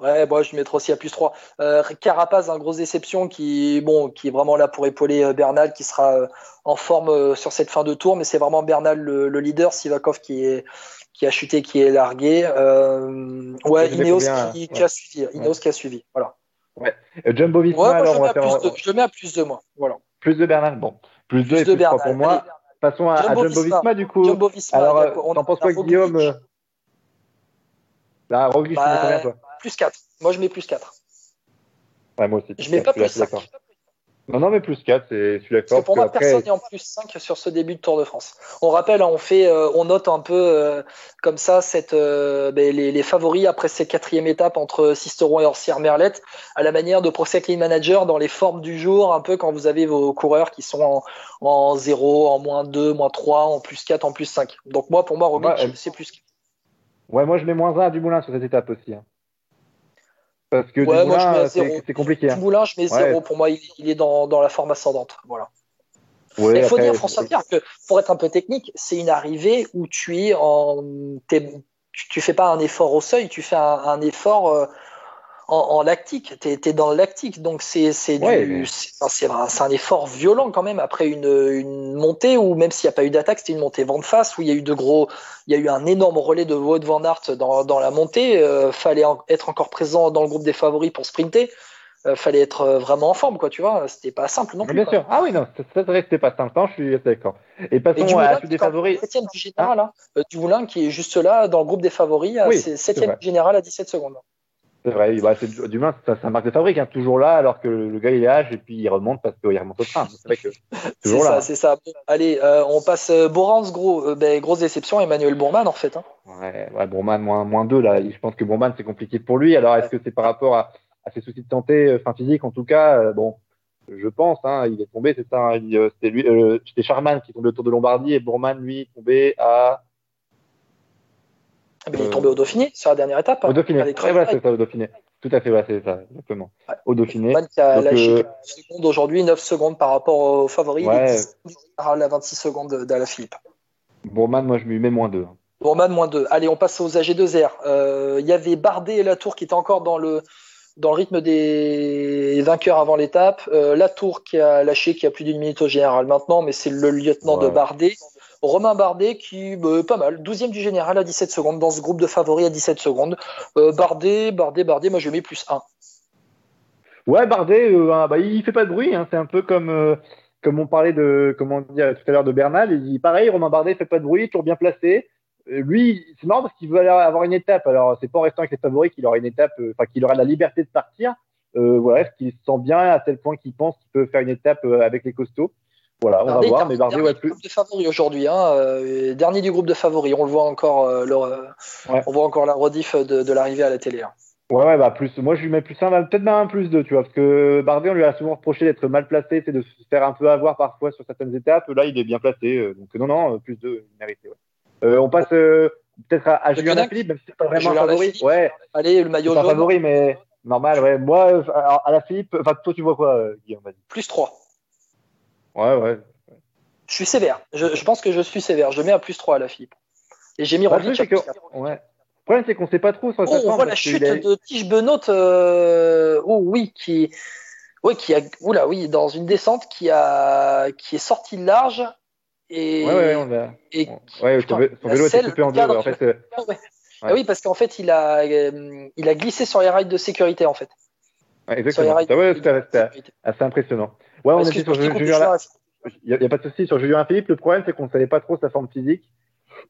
Ouais, moi, je le mettrai aussi à plus trois. Euh, Carapaz, un grosse déception qui, bon, qui est vraiment là pour épauler euh, Bernal, qui sera euh, en forme euh, sur cette fin de tour, mais c'est vraiment Bernal le, le leader, Sivakov qui, est, qui a chuté, qui est largué. Euh, ouais, Ineos combien, qui, ouais, qui a suivi, Ineos ouais. qui a suivi, voilà. Ouais, Jumbo Visma, ouais, alors, on va faire... De, je le mets à plus de moi, voilà. Plus de Bernal, bon. Plus, plus deux et plus trois pour moi. Allez, passons à Jumbo Visma, du coup. Jumbo Visma, alors, euh, t'en penses quoi, Guillaume ? Là, Roglič, bah, tu mets combien, toi ? Plus quatre. Moi, je mets plus quatre. Ouais, moi aussi. Je mets pas plus cinq. Non, non, mais plus quatre, c'est, je suis d'accord. Parce que pour moi, après... personne n'est en plus cinq sur ce début de Tour de France. On rappelle, on, fait, euh, on note un peu euh, comme ça cette, euh, ben, les, les favoris après cette quatrième étape entre Sisteron et Orsières-Merlette, à la manière de Pro Cycling Manager dans les formes du jour, un peu quand vous avez vos coureurs qui sont en, en zéro, en moins deux, moins trois, en plus quatre, en plus cinq. Donc moi, pour moi, Romain, bah, euh... c'est plus quatre. Ouais, moi, je mets moins un à Dumoulin sur cette étape aussi. Hein. Parce que ouais, Dumoulin, moi, c'est, c'est compliqué. Hein. Dumoulin, je mets zéro. Ouais. Pour moi, il, il est dans, dans la forme ascendante. Voilà. Ouais, il faut après, dire, François-Pierre, que pour être un peu technique, c'est une arrivée où tu es en, t'es, tu ne fais pas un effort au seuil, tu fais un, un effort euh, en, en lactique. Tu es dans le lactique. Donc, c'est, c'est, du, ouais, mais... c'est, c'est, un, c'est un effort violent quand même. Après une, une montée où, même s'il n'y a pas eu d'attaque, c'était une montée vent de face où il y a eu de gros. Il y a eu un énorme relais de Wout van Aert dans, dans la montée. Euh, fallait en, être encore présent dans le groupe des favoris pour sprinter. Euh, fallait être vraiment en forme, quoi, tu vois. C'était pas simple non plus. Mais bien quoi. Sûr. Ah oui, non, ça ne restait pas simple. Je suis d'accord. Et passons à la suite des favoris. septième du général, hein. Hein, Dumoulin qui est juste là dans le groupe des favoris. Oui, septième du général à dix-sept secondes. C'est vrai. Bah, c'est, du moins, ça, ça marque de fabrique. Hein, toujours là, alors que le gars, il est âge et puis il remonte parce qu'il remonte au train. C'est vrai que toujours c'est là. Ça, c'est ça. Bon, allez, euh, on passe. Euh, Borans, gros, euh, ben, grosse déception. Emmanuel Buchmann, en fait. Hein. Ouais, ouais, Buchmann, moins, moins deux, là. Je pense que Buchmann, c'est compliqué pour lui. Alors, est-ce que c'est par rapport à, à ses soucis de santé, euh, fin physique, en tout cas, euh, bon, je pense, hein, il est tombé, c'est ça. Hein, il, euh, c'était lui, euh, c'était Charman qui tombait au Tour de Lombardie et Buchmann, lui, est tombé à. Mais il est tombé au Dauphiné sur la dernière étape. Au Dauphiné, avec ouais, voilà, c'est ça, au Dauphiné. Tout à fait, ouais, c'est ça, exactement. Ouais. Au Dauphiné. Buchmann qui a donc, lâché euh... secondes aujourd'hui, neuf secondes par rapport aux favoris, ouais. À la vingt-six secondes d'Alaphilippe. Buchmann, moi je lui mets moins deux. Buchmann, moins deux. Allez, on passe aux A G deux R. Il euh, y avait Bardet et Latour qui étaient encore dans le, dans le rythme des vainqueurs avant l'étape. Euh, Latour qui a lâché, qui a plus d'une minute au général maintenant, mais c'est le lieutenant ouais. de Bardet. Romain Bardet qui, bah, pas mal, douzième du général à dix-sept secondes, dans ce groupe de favoris à dix-sept secondes. Euh, Bardet, Bardet, Bardet, moi je mets plus un. Ouais, Bardet, euh, bah, il fait pas de bruit, hein. C'est un peu comme, euh, comme on parlait de, comment dire, tout à l'heure de Bernal. Il, pareil, Romain Bardet fait pas de bruit, toujours bien placé. Euh, lui, c'est marrant parce qu'il veut avoir une étape, alors c'est pas en restant avec les favoris qu'il aura une étape, enfin euh, qu'il aura la liberté de partir. Euh, voilà, parce qu'il se sent bien à tel point qu'il pense qu'il peut faire une étape euh, avec les costauds. Voilà, on Bardet, va voir, mais Bardet, ouais, plus. Dernier du groupe de favoris aujourd'hui, hein, euh, dernier du groupe de favoris, on le voit encore, euh, le, ouais. On voit encore la rediff de, de l'arrivée à la télé. Hein. Ouais, ouais, bah plus, moi je lui mets plus un, peut-être même un plus deux, tu vois, parce que Bardet, on lui a souvent reproché d'être mal placé, c'est de se faire un peu avoir parfois sur certaines étapes. Là, il est bien placé, euh, donc non, non, plus deux, il mérite. Ouais. Euh, on passe euh, peut-être à, à Julian Alaphilippe, même si c'est pas vraiment Julian favori. Ouais. Allez, le maillot c'est jaune. Pas favori, mais normal, ouais. Moi, à Alaphilippe, enfin, toi, tu vois quoi, euh, Guillaume, vas-y. plus trois. Ouais, ouais. Je suis sévère. Je, je pense que je suis sévère. Je mets un plus trois à Alaphilippe. Et j'ai mis Roglič. Le problème, c'est qu'on ne sait pas trop. Sur oh, on voit la chute est... de Tige Benoît. Euh... Oh, oui, qui, oui, qui a, oula, oui, dans une descente qui a, qui est sortie large et, ouais, ouais, on a... et... ouais, putain, ouais, son vélo était coupé en deux. En fait, euh... ouais. Ah, oui, parce qu'en fait, il a, il a glissé sur les rails de sécurité, en fait. Ouais, exactement. Rails, ah ouais, c'était, c'était assez impressionnant. Ouais, on était sur Julien. Il n'y a pas de souci sur Julian Alaphilippe. Le problème, c'est qu'on ne savait pas trop sa forme physique.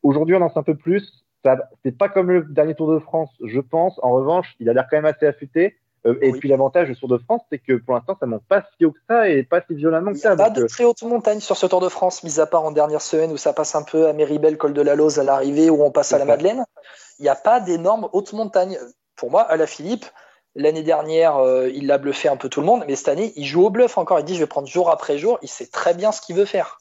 Aujourd'hui, on en sait un peu plus. Ça, c'est pas comme le dernier Tour de France, je pense. En revanche, il a l'air quand même assez affûté. Euh, oui. Et puis, l'avantage du Tour de France, c'est que pour l'instant, ça ne monte pas si haut que ça et pas si violemment que ça. Il n'y a pas de très haute montagne sur ce Tour de France, mis à part en dernière semaine où ça passe un peu à Méribel, Col de la Lauze à l'arrivée, où on passe à la Madeleine. Il n'y a pas d'énorme haute montagne. Pour moi, Alaphilippe, l'année dernière, euh, il l'a bluffé un peu tout le monde, mais cette année, il joue au bluff encore. Il dit, je vais prendre jour après jour. Il sait très bien ce qu'il veut faire.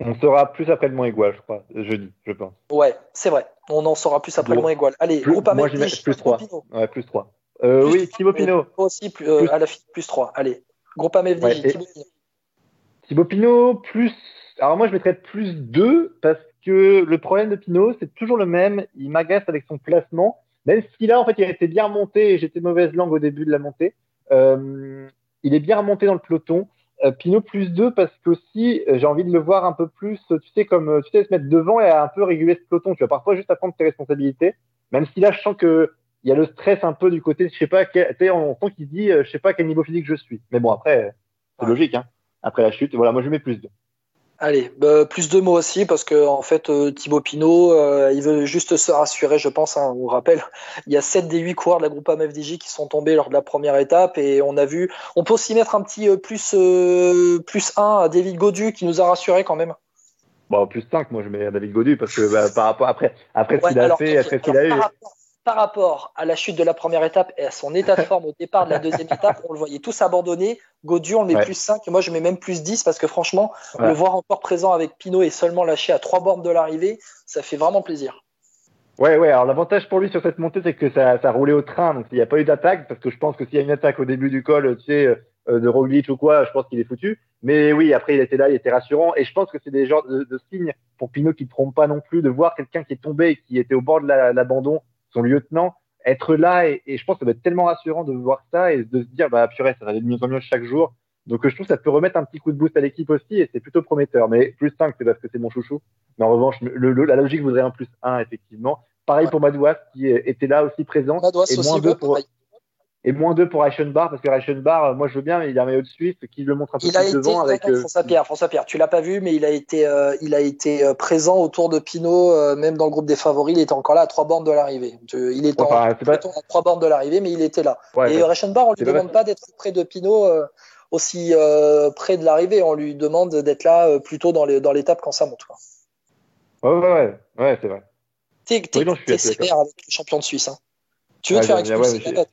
On saura plus après le Mont Aigoual, je crois, jeudi, je pense. Ouais, c'est vrai. On en saura plus après bon. Le Mont Aigoual. Allez, plus, groupe moi, je mets plus trois. Ouais, plus trois. Euh, plus oui, Thibaut Pinot. Aussi, plus, euh, plus... à la fille, plus trois. Allez, groupe A M F D J, ouais, et... Thibaut Pinot. Thibaut Pinot, plus... Alors moi, je mettrais plus deux, parce que le problème de Pinot, c'est toujours le même. Il m'agace avec son placement. Même si là, en fait, il a été bien remonté et j'étais mauvaise langue au début de la montée, euh, il est bien remonté dans le peloton. Euh, Pinot plus deux parce qu'aussi, j'ai envie de le voir un peu plus, tu sais, comme, tu sais, se mettre devant et à un peu réguler ce peloton. Tu vas parfois juste à prendre tes responsabilités. Même si là, je sens que il y a le stress un peu du côté, je sais pas, tu sais, on sent qu'il dit, je sais pas à quel niveau physique je suis. Mais bon, après, c'est ouais. logique, hein. Après la chute, voilà, moi, je mets plus deux. Allez, bah, plus de mots aussi, parce que en fait, euh, Thibaut Pinot, euh, il veut juste se rassurer, je pense. Hein, on vous rappelle, il y a sept des huit coureurs de la Groupama F D J qui sont tombés lors de la première étape, et on a vu. On peut aussi mettre un petit euh, plus euh, plus un à David Gaudu qui nous a rassuré quand même. Bon, plus cinq, moi je mets David Gaudu parce que bah, par rapport après après ouais, ce qu'il a fait, après ce qu'il a eu. Par rapport à la chute de la première étape et à son état de forme au départ de la deuxième étape, on le voyait tous abandonné. Gaudu, on le met ouais. plus cinq. Et moi, je mets même plus dix parce que franchement, ouais. le voir encore présent avec Pinot et seulement lâché à trois bornes de l'arrivée, ça fait vraiment plaisir. Ouais, ouais. Alors, l'avantage pour lui sur cette montée, c'est que ça, ça roulait au train. Donc, il n'y a pas eu d'attaque parce que je pense que s'il y a une attaque au début du col, tu sais, euh, de Roglič ou quoi, je pense qu'il est foutu. Mais oui, après, il était là, il était rassurant. Et je pense que c'est des genres de, de signes pour Pinot qui ne trompe pas non plus de voir quelqu'un qui est tombé et qui était au bord de la, l'abandon. Son lieutenant, être là, et, et je pense que ça va être tellement rassurant de voir ça et de se dire, bah purée, ça va de mieux en mieux chaque jour. Donc je trouve que ça peut remettre un petit coup de boost à l'équipe aussi, et c'est plutôt prometteur. Mais plus cinq, c'est parce que c'est mon chouchou. Mais en revanche, le, le, la logique voudrait un plus un, effectivement. Pareil ouais. pour Madouas, qui était là aussi présent. Madouas et, moins aussi deux pour, et moins deux pour Reichenbach, parce que Reichenbach, moi je veux bien, mais il a un maillot de Suisse qui le montre un peu il plus a devant. Été, avec, euh, François-Pierre, François-Pierre, tu l'as pas vu, mais il a été, euh, il a été présent autour de Pinot, euh, même dans le groupe des favoris, il était encore là à trois bornes de l'arrivée. Il était ouais, en, pas... à trois bornes de l'arrivée, mais il était là. Ouais, et Reichenbach, on lui demande pas d'être près de Pinot euh, aussi euh, près de l'arrivée, on lui demande d'être là euh, plutôt dans, les, dans l'étape quand ça monte. Quoi. Ouais, ouais, ouais, ouais, c'est vrai. T'es, t'es, oui, non, t'es sévère avec le champion de Suisse. Hein. Tu veux ouais, te faire expulser ouais, la note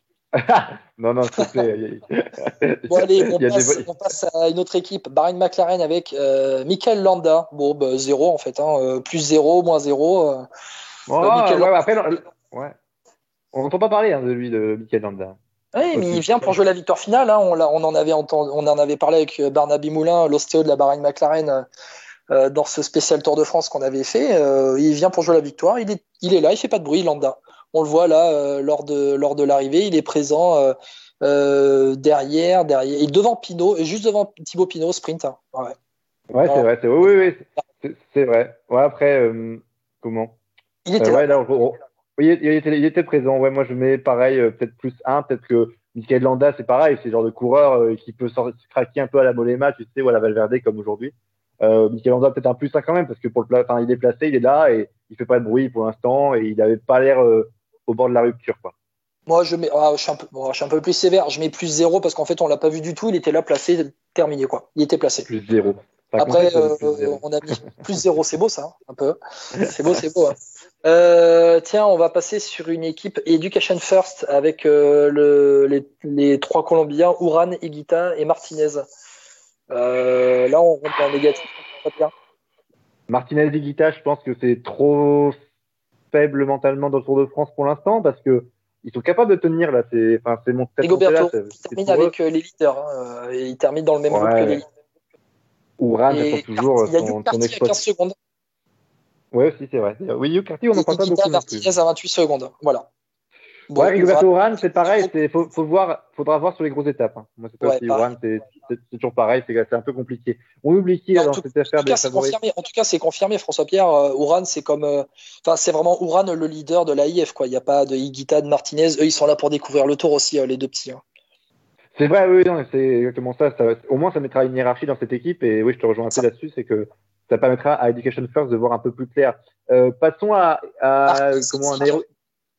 non, non, s'il te plaît. Bon, allez, on passe, des... on passe à une autre équipe. Bahreïn McLaren avec euh, Mikel Landa. Bon, bah, zéro en fait. Hein. Euh, plus zéro, moins zéro. Euh, oh, euh, ouais, Landa, après, ouais. On n'entend pas parler hein, de lui, de Mikel Landa. Oui, mais il vient pour jouer la victoire finale. Hein. On, l'a, on, en avait entendu, on en avait parlé avec Barnaby Moulin, l'ostéo de la Bahreïn McLaren, euh, dans ce spécial Tour de France qu'on avait fait. Euh, il vient pour jouer la victoire. Il est, il est là, il ne fait pas de bruit, Landa. On le voit là euh, lors de lors de l'arrivée, il est présent euh, euh, derrière, derrière, et devant Pinot, et juste devant Thibaut Pinot, sprint. Hein. Ouais, ouais c'est vrai, c'est vrai. Oui, oui, oui. C'est, c'est vrai. Ouais, après, euh, comment Il était euh, là. Ouais, là on, on, on, il, il, était, il était présent. Ouais, moi je mets pareil, euh, peut-être plus un, peut-être que Mikel Landa, c'est pareil, c'est le genre de coureur euh, qui peut se craquer un peu à la Mollema, tu sais, ou à la Valverde comme aujourd'hui. Euh, Mikel Landa peut-être un plus un quand même, parce que pour le, pla- enfin, il est placé, il est là et il fait pas de bruit pour l'instant et il n'avait pas l'air euh, au bord de la rupture, quoi. Moi, je mets, ah, je suis un peu, bon, je suis un peu plus sévère. Je mets plus zéro parce qu'en fait, on l'a pas vu du tout. Il était là, placé, terminé, quoi. Il était placé. Plus zéro. Enfin, après, euh, plus zéro. On a mis plus zéro. C'est beau, ça, hein, un peu. C'est beau, c'est beau. Hein. Euh, tiens, on va passer sur une équipe Education First avec euh, le, les, les trois Colombiens, Urán, Higuita et Martinez. Euh, là, on rentre en négatif. Martinez, Higuita, je pense que c'est trop faible mentalement dans le Tour de France pour l'instant parce que ils sont capables de tenir là. C'est, enfin, c'est mon. Rigoberto, qui termine avec euh, les leaders, hein, et il termine dans le même ouais. groupe que les leaders. Urán, ils sont toujours. Il y a Ucarty à quinze secondes. Ouais, aussi c'est vrai. Oui, Ucarty, on n'en parle pas beaucoup. Martinez à vingt-huit secondes, voilà. Bon, ouais, Rigoberto Urán, c'est pareil. C'est faut, faut voir, faudra voir sur les grosses étapes. Hein. Moi, c'est pas ouais, si Urán, c'est, c'est, c'est toujours pareil. C'est, c'est un peu compliqué. On oublie qui dans cette affaire des favoris. En tout cas, c'est confirmé. François-Pierre euh, Urán, c'est comme, enfin, euh, c'est vraiment Urán le leader de l'A I F, quoi. Il n'y a pas de Higuita, de Martinez. Eux, ils sont là pour découvrir le Tour aussi, euh, les deux petits. Hein. C'est vrai, oui, non, c'est exactement ça, ça. Au moins, ça mettra une hiérarchie dans cette équipe. Et oui, je te rejoins un peu là-dessus, c'est que ça permettra à Education First de voir un peu plus clair. Euh, passons à, à Martin, comment un héros.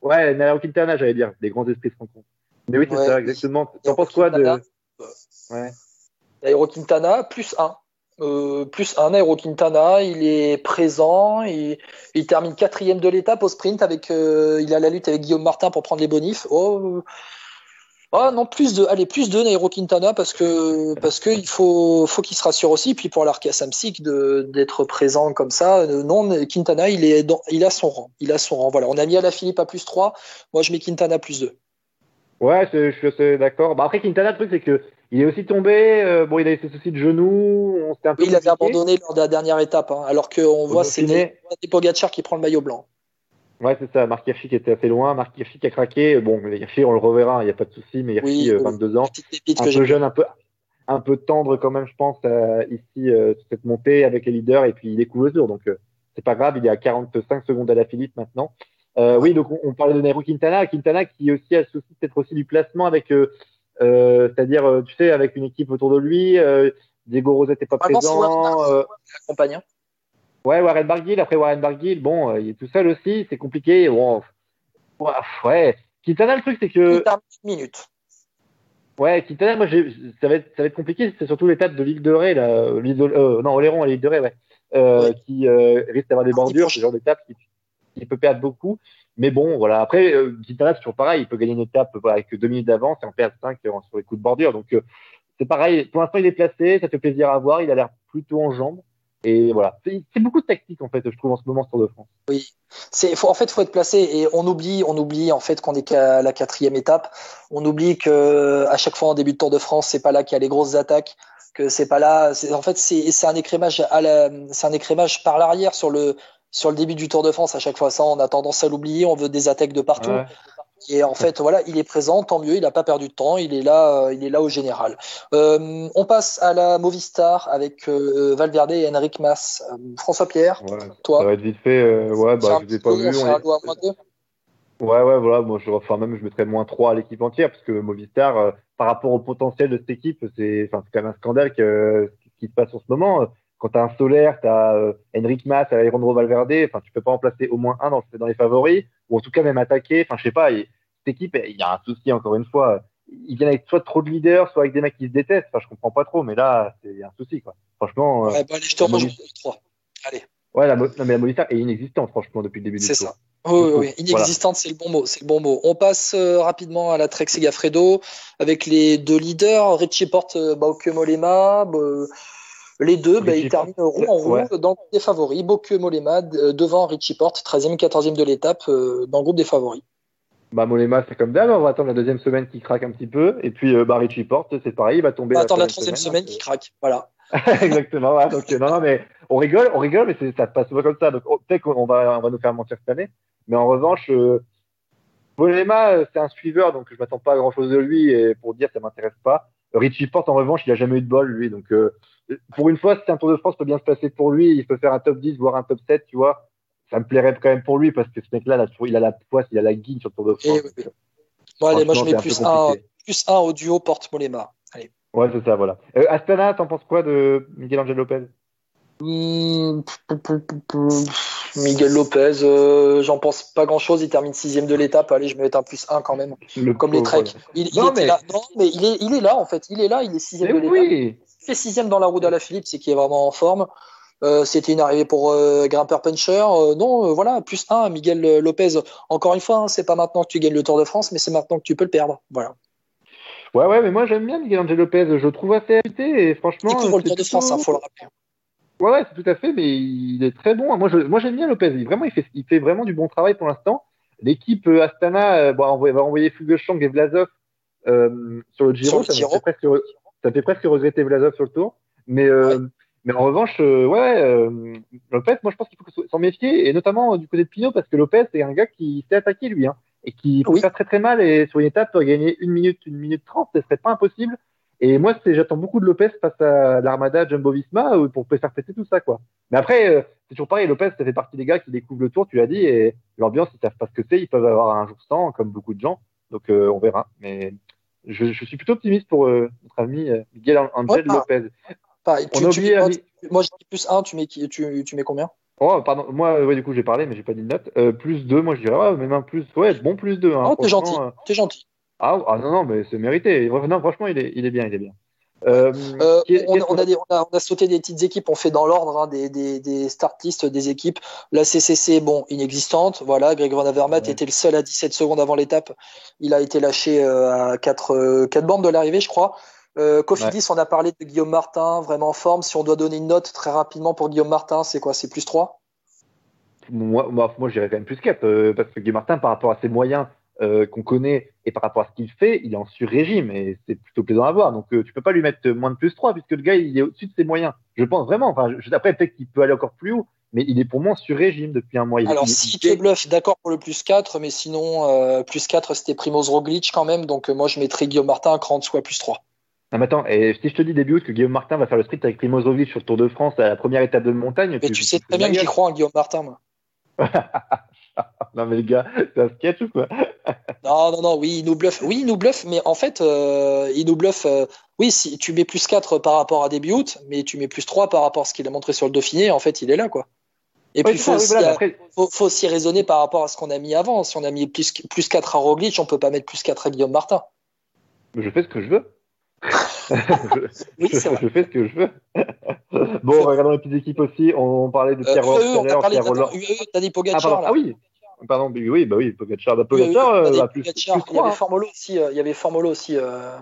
Ouais, Nairo Quintana, j'allais dire, les grands esprits se rencontrent. Mais oui, c'est ouais, ça, exactement. T'en Nairo penses quoi Quintana, de. Ouais. Nairo Quintana, plus un. Euh, plus un, Nairo Quintana, il est présent, il, il termine quatrième de l'étape au sprint, avec, euh, il a la lutte avec Guillaume Martin pour prendre les bonifs. Oh, oh non, plus de, allez, plus de Nairo Quintana, parce que parce qu'il faut, faut qu'il se rassure aussi. Puis pour l'Arkea Samsic de, d'être présent comme ça, non, Quintana, il, est dans, il a son rang. Il a son rang. Voilà, on a mis Alaphilippe à plus trois. Moi, je mets Quintana plus deux. Ouais, je, je suis d'accord. Bah, après, Quintana, le truc, c'est qu'il est aussi tombé. Euh, bon, il avait ses soucis de genoux. On s'était un peu oui, il avait abandonné lors de la dernière étape, hein, alors qu'on voit c'est des, des Pogačar qui prend le maillot blanc. Ouais, c'est ça. Marc Hirschi qui était assez loin. Marc Hirschi qui a craqué. Bon, Hirschi, on le reverra, il n'y a pas de souci. Mais Hirschi, oui, euh, vingt-deux ans, un peu jeune, un peu, un peu tendre quand même, je pense, euh, ici, euh, cette montée avec les leaders. Et puis, il découvre le tour. Donc, euh, c'est pas grave. Il est à quarante-cinq secondes à la Philippe maintenant. Euh, oui, donc, on, on parlait de Nairo Quintana. Quintana qui aussi a souci peut-être aussi du placement avec, euh, euh, c'est-à-dire, euh, tu sais, avec une équipe autour de lui. Euh, Diego Rosette n'est pas ah, présent. Euh... Accompagnant. Ouais, Warren Barguil. Après Warren Barguil, bon, euh, il est tout seul aussi, c'est compliqué. Bon, ouais, ouais. Quintana, le truc, c'est que. Quintana, minutes. Ouais, Quintana, moi, j'ai... Ça, va être... ça va être compliqué. C'est surtout l'étape de l'île de Ré, là. Euh, non, Oléron à l'île de Ré, ouais. Euh, ouais. Qui euh, risque d'avoir des bordures, ce genre d'étape qui, qui peut perdre beaucoup. Mais bon, voilà. Après, euh, Quintana, c'est toujours pareil. Il peut gagner une étape voilà, avec deux minutes d'avance et en perdre cinq euh, sur les coups de bordure. Donc, euh, c'est pareil. Pour l'instant, il est placé. Ça fait plaisir à voir. Il a l'air plutôt en jambes. Et voilà, c'est, c'est beaucoup de tactique en fait, je trouve en ce moment sur le front. Oui, c'est faut, en fait faut être placé et on oublie, on oublie en fait qu'on est qu'à la quatrième étape, on oublie que à chaque fois en début de Tour de France, c'est pas là qu'il y a les grosses attaques, que c'est pas là, c'est, en fait c'est c'est un écrémage à la, c'est un écrémage par l'arrière sur le sur le début du Tour de France à chaque fois ça, on a tendance à l'oublier, on veut des attaques de partout. Ouais. Et en fait, voilà, il est présent, tant mieux, il n'a pas perdu de temps, il est là, il est là au général. Euh, on passe à la Movistar avec euh, Valverde et Enric Mas. Euh, François-Pierre, ouais, toi. Ça va être vite fait, euh, ouais, bah, je ne l'ai pas vu. On est... Ouais, ouais, voilà, moi, je, enfin, même, je mettrais moins trois à l'équipe entière, parce que Movistar, euh, par rapport au potentiel de cette équipe, c'est, enfin, c'est quand même un scandale que, euh, ce qui se passe en ce moment. Quand tu as un Soler, tu as euh, Enric Mas, tu as Alejandro Valverde, enfin, tu peux pas en placer au moins un dans, dans les favoris, ou en tout cas même attaquer. Enfin, je sais pas, et, cette équipe, il y a un souci, encore une fois. Ils viennent avec soit trop de leaders, soit avec des mecs qui se détestent. Enfin, je comprends pas trop, mais là, il y a un souci, quoi. Franchement. Ouais, euh, bah, allez, je te rejoins sur trois. Allez. Ouais, la, non, mais la Movistar est inexistante, franchement, depuis le début du tour. C'est ça. Oui, oui, oui. Inexistante, voilà. c'est le bon mot, c'est le bon mot. On passe euh, rapidement à la Trek Segafredo avec les deux leaders, Richie Porte, Bauke Mollema. Euh, Les deux, bah, ils terminent roue en roue ouais. dans le groupe des favoris. Bauke Mollema euh, devant Richie Porte, treizième, quatorzième de l'étape euh, dans le groupe des favoris. Bah, Mollema, c'est comme d'hab. On va attendre la deuxième semaine qui craque un petit peu. Et puis euh, bah, Richie Porte, c'est pareil, il va tomber. On va attendre la troisième semaine, semaine qui craque. Voilà. Exactement. Ouais, donc, non, non, mais on rigole, on rigole, mais c'est, ça passe souvent comme ça. Donc oh, peut-être qu'on va, on va nous faire mentir cette année. Mais en revanche, euh, Mollema, c'est un suiveur, donc je m'attends pas à grand-chose de lui. Et pour dire, ça m'intéresse pas. Richie Porte, en revanche, il a jamais eu de bol, lui. Donc euh, pour une fois, si un Tour de France peut bien se passer pour lui, il peut faire un top dix, voire un top sept, tu vois. Ça me plairait quand même pour lui, parce que ce mec-là, il a la poisse, il a la guigne sur le Tour de France. Oui, oui. Bon, allez, moi, je mets plus un, plus un au duo Porte-Mollema. Allez. Ouais, c'est ça, voilà. Euh, Astana, t'en penses quoi de Miguel Ángel López? Mmh, pou, pou, pou, pou. Miguel López, euh, j'en pense pas grand-chose. Il termine sixième de l'étape. Allez, je vais mettre un plus un quand même, le comme pauvre, les treks. Il, non, il mais... là. non, mais il est, il est là en fait. Il est là. Il est sixième mais de oui. l'étape. Il fait sixième dans la roue d'Alaphilippe, c'est qu'il est vraiment en forme. Euh, c'était une arrivée pour euh, Grimper Puncher. Euh, non, euh, voilà, plus un, Miguel López. Encore une fois, hein, c'est pas maintenant que tu gagnes le Tour de France, mais c'est maintenant que tu peux le perdre. Voilà. Ouais, ouais, mais moi j'aime bien Miguel Ángel López. Je trouve assez habité et franchement. Il couvre le Tour de France, il faut le rappeler. Ouais, ouais, c'est tout à fait, mais il est très bon. Moi, je, moi j'aime bien López. Il, vraiment, il, fait, il fait vraiment du bon travail pour l'instant. L'équipe Astana euh, bon, va envoyer Fuglsang et Vlasov euh, sur le Giro. Sur le Giro. Ça, me fait presque, ça me fait presque regretter Vlasov sur le Tour. Mais, euh, ouais. mais en revanche, euh, ouais, euh, López, moi, je pense qu'il faut s'en méfier, et notamment euh, du côté de Pinot, parce que López, c'est un gars qui s'est attaqué, lui, hein, et qui peut oui. faire très très mal. Et sur une étape, gagner une minute, une minute trente, ce serait pas impossible. Et moi, c'est, j'attends beaucoup de López face à l'Armada Jumbo-Visma pour faire péter tout ça, quoi. Mais après, euh, c'est toujours pareil. López, ça fait partie des gars qui découvrent le Tour, tu l'as dit, et l'ambiance, ils savent pas ce que c'est. Ils peuvent avoir un jour sans, comme beaucoup de gens. Donc, euh, on verra. Mais je, je suis plutôt optimiste pour euh, notre ami euh, Miguel Ángel ouais, López. Pareil. On tu, tu mets, à... Moi, j'ai dit plus un. Tu mets, tu, tu mets combien ? Oh, pardon. Moi, ouais, du coup, j'ai parlé, mais j'ai pas dit de note. Euh, plus deux, moi, je dirais, ouais, même un plus. Ouais, bon plus deux. Hein, non, t'es gentil. Euh... T'es gentil. Ah, ah non, non, mais c'est mérité. Non, franchement, il est, il est bien, il est bien. Euh, euh, est, on, on, a des, on, a, on a sauté des petites équipes, on fait dans l'ordre hein, des, des, des start list des équipes. La C C C, bon, inexistante. Voilà, Greg Van Avermaet ouais. était le seul à dix-sept secondes avant l'étape. Il a été lâché euh, à quatre, quatre bornes de l'arrivée, je crois. Euh, Cofidis, ouais. on a parlé de Guillaume Martin, vraiment en forme. Si on doit donner une note très rapidement pour Guillaume Martin, c'est quoi? C'est plus trois? Moi, moi, moi j'irais quand même plus quatre, euh, parce que Guillaume Martin, par rapport à ses moyens. Euh, qu'on connaît et par rapport à ce qu'il fait, il est en sur-régime et c'est plutôt plaisant à voir. Donc euh, tu peux pas lui mettre moins de plus trois puisque le gars il est au-dessus de ses moyens. Je pense vraiment. Enfin, je, après peut-être qu'il peut aller encore plus haut, mais il est pour moi en sur-régime depuis un mois. Il Alors est... si tu es bluff, d'accord pour le plus quatre, mais sinon euh, plus quatre c'était Primož Roglič quand même. Donc euh, moi je mettrais Guillaume Martin à cran soit plus trois. Non mais attends, et si je te dis début août que Guillaume Martin va faire le sprint avec Primož Roglič sur le Tour de France à la première étape de montagne, mais tu, tu sais très bien que j'y crois en Guillaume Martin moi. Non, mais le gars, c'est un sketch ou quoi? Non, non, non, oui, il nous bluffe. Oui, il nous bluffe, mais en fait, euh, il nous bluffe. Euh, oui, si tu mets plus quatre par rapport à début août, mais tu mets plus trois par rapport à ce qu'il a montré sur le Dauphiné, en fait, il est là, quoi. Et ouais, puis, il faut, oui, voilà, après... faut, faut aussi raisonner par rapport à ce qu'on a mis avant. Si on a mis plus, plus quatre à Roglič, on peut pas mettre plus quatre à Guillaume Martin. Je fais ce que je veux. je, oui, c'est vrai. Je, je fais ce que je veux. Bon, regardons les petites équipes aussi. On, on parlait de Pierre Rolland. Euh, Pierre Rolland. Tadej Pogačar. Ah oui. Pardon, mais oui, bah oui, Pogačar. Bah, Pogačar, euh, bah, plus, plus trois. Il y avait Formolo aussi. Euh, il y avait Formolo aussi. Euh,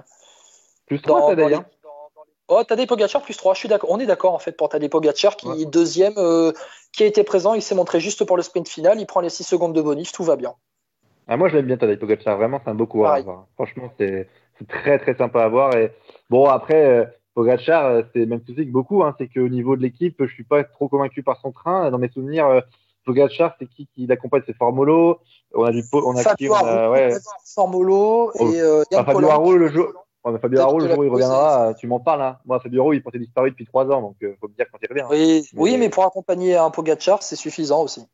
plus trois, dans, Tadej. Dans les, hein. dans, dans les... Oh, Tadej Pogačar plus trois. Je suis d'accord. On est d'accord en fait pour Tadej Pogačar qui ouais. est deuxième, euh, qui a été présent. Il s'est montré juste pour le sprint final. Il prend les six secondes de bonus. Tout va bien. Ah, moi, je l'aime bien Tadej Pogačar. Vraiment, c'est un beau coureur. Hein. Franchement, c'est. C'est très très sympa à voir. Et bon, après Pogačar, c'est même souci que beaucoup, hein, c'est qu'au niveau de l'équipe, je suis pas trop convaincu par son train. Dans mes souvenirs, Pogačar, c'est qui qui l'accompagne, c'est Formolo. On a du on a qui on a ouais. Formolo et euh, Yann Fabio Haro le jour. Ouais, Fabio Haro le jour il reviendra. Tu m'en parles, hein. Moi, Fabio Haro, il portait disparu depuis trois ans, donc euh, faut me dire quand il revient. Hein. Oui, mais, oui, mais pour accompagner un Pogačar, c'est suffisant aussi.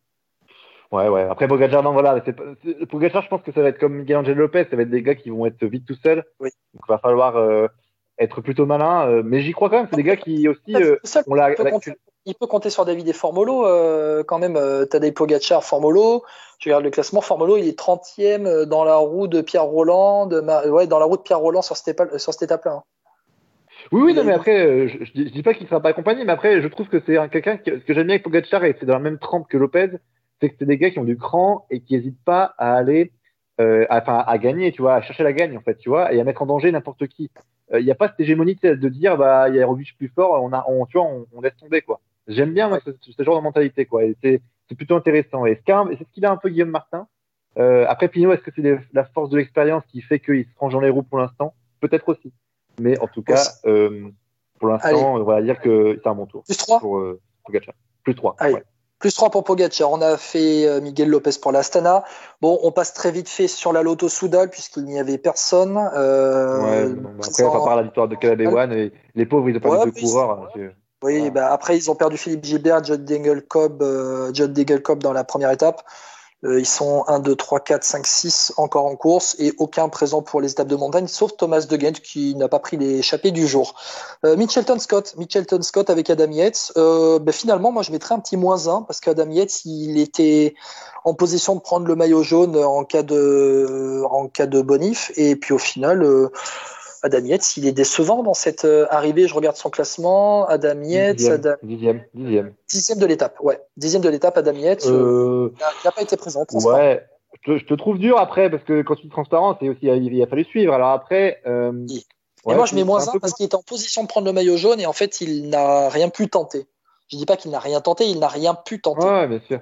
Ouais, ouais. Après, Pogačar, non, voilà. C'est, c'est, Pogačar, je pense que ça va être comme Miguel Ángel López. Ça va être des gars qui vont être vite tout seuls. Oui. Donc, il va falloir euh, être plutôt malin. Euh, mais j'y crois quand même. C'est des gars qui aussi. Euh, seul, on l'a, il, peut la... compter, il peut compter sur David et Formolo euh, quand même. Euh, Tadej Pogačar, Formolo. Je regarde le classement. Formolo, il est trentième dans la roue de Pierre Rolland. De Ma... Ouais, dans la roue de Pierre Rolland sur cette épa... sur cette étape-là. Hein. Oui, oui, non, mais après, euh, je, je dis pas qu'il sera pas accompagné, mais après, je trouve que c'est un, quelqu'un que, ce que j'aime bien avec Pogačar, et c'est dans la même trempe que López. C'est que c'est des gars qui ont du cran et qui n'hésitent pas à aller, euh, à, enfin, à gagner, tu vois, à chercher la gagne, en fait, tu vois, et à mettre en danger n'importe qui. Il euh, n'y a pas cette hégémonie de dire, bah, il y a Roglič plus fort, on a, on, tu vois, on, on laisse tomber, quoi. J'aime bien, moi, ce, ce genre de mentalité, quoi. Et c'est, c'est plutôt intéressant. Et c'est ce qu'il a un peu Guillaume Martin. Euh, après, Pinot, est-ce que c'est des, la force de l'expérience qui fait qu'il se range dans les roues pour l'instant? Peut-être aussi. Mais en tout cas, euh, pour l'instant, allez, on va dire que c'est un bon tour. Plus trois. Pour, euh, pour Gacha. Plus trois. Allez. Ouais. Plus trois pour Pogačar. On a fait Miguel López pour l'Astana. Bon, on passe très vite fait sur la Lotto Soudal puisqu'il n'y avait personne. Euh, ouais, bon, bah, après, on va parler de la victoire de Caleb Ewan et les pauvres, ils ont perdu ouais, deux coureurs. Hein, oui, voilà. Bah, après, ils ont perdu Philippe Gilbert, Judd Degelkob euh, dans la première étape. Euh, ils sont un, deux, trois, quatre, cinq, six encore en course et aucun présent pour les étapes de montagne sauf Thomas De Gendt qui n'a pas pris l'échappée du jour. Euh, Mitchelton Scott, Mitchelton Scott avec Adam Yates. Euh, ben finalement, moi je mettrais un petit moins un parce qu'Adam Yates il était en position de prendre le maillot jaune en cas de en cas de bonif et puis au final. Euh, Adam Yates, il est décevant dans cette euh, arrivée. Je regarde son classement. Adam Yates, dixième, Adam... dixième, dixième. dixième de l'étape. Ouais, dixième de l'étape. Adam Yates, euh... il n'a pas été présent. Ouais, je te, je te trouve dur après parce que quand tu es transparent, c'est aussi il, il a fallu suivre. Alors après, euh... oui. Et ouais, moi je mets moins un peu... parce qu'il était en position de prendre le maillot jaune et en fait il n'a rien pu tenter. Je dis pas qu'il n'a rien tenté, il n'a rien pu tenter. Ouais, bien sûr.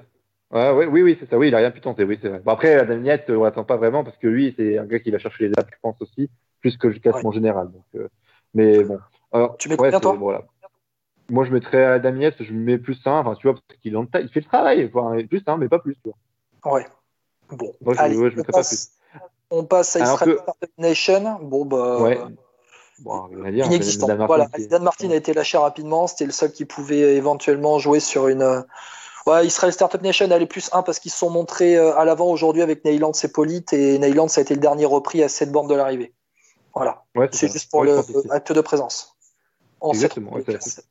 Ouais, ouais, oui, oui, c'est ça. Oui, il n'a rien pu tenter. Oui, c'est vrai. Bon, après, Adam Yates, on n'attend pas vraiment parce que lui, c'est un gars qui va chercher les étapes, je pense aussi. Plus que le classement ouais. général. Donc, euh, mais bon. Alors, tu mets ouais, combien, toi voilà. Moi, je mettrais Adam Yates, je mets plus un. Enfin, tu vois, parce qu'il en ta... il fait le travail. Enfin, plus un, mais pas plus. Tu vois. Ouais. Bon. Moi, je, allez, ouais, je mettrais passe, pas plus. On passe à Israel que... Nation. Bon, bah. Ouais. Bon, rien à dire. Inexistant. Dan Martin, voilà. Qui... Dan Martin a été lâché rapidement. C'était le seul qui pouvait éventuellement jouer sur une. Ouais, Israel Startup Nation allait plus un parce qu'ils se sont montrés à l'avant aujourd'hui avec Neyland Sepolite et Neyland, ça a été le dernier repris à cette bornes de l'arrivée. Voilà, ouais, c'est, c'est juste pour ouais, le acte de présence. En exactement, ouais, c'est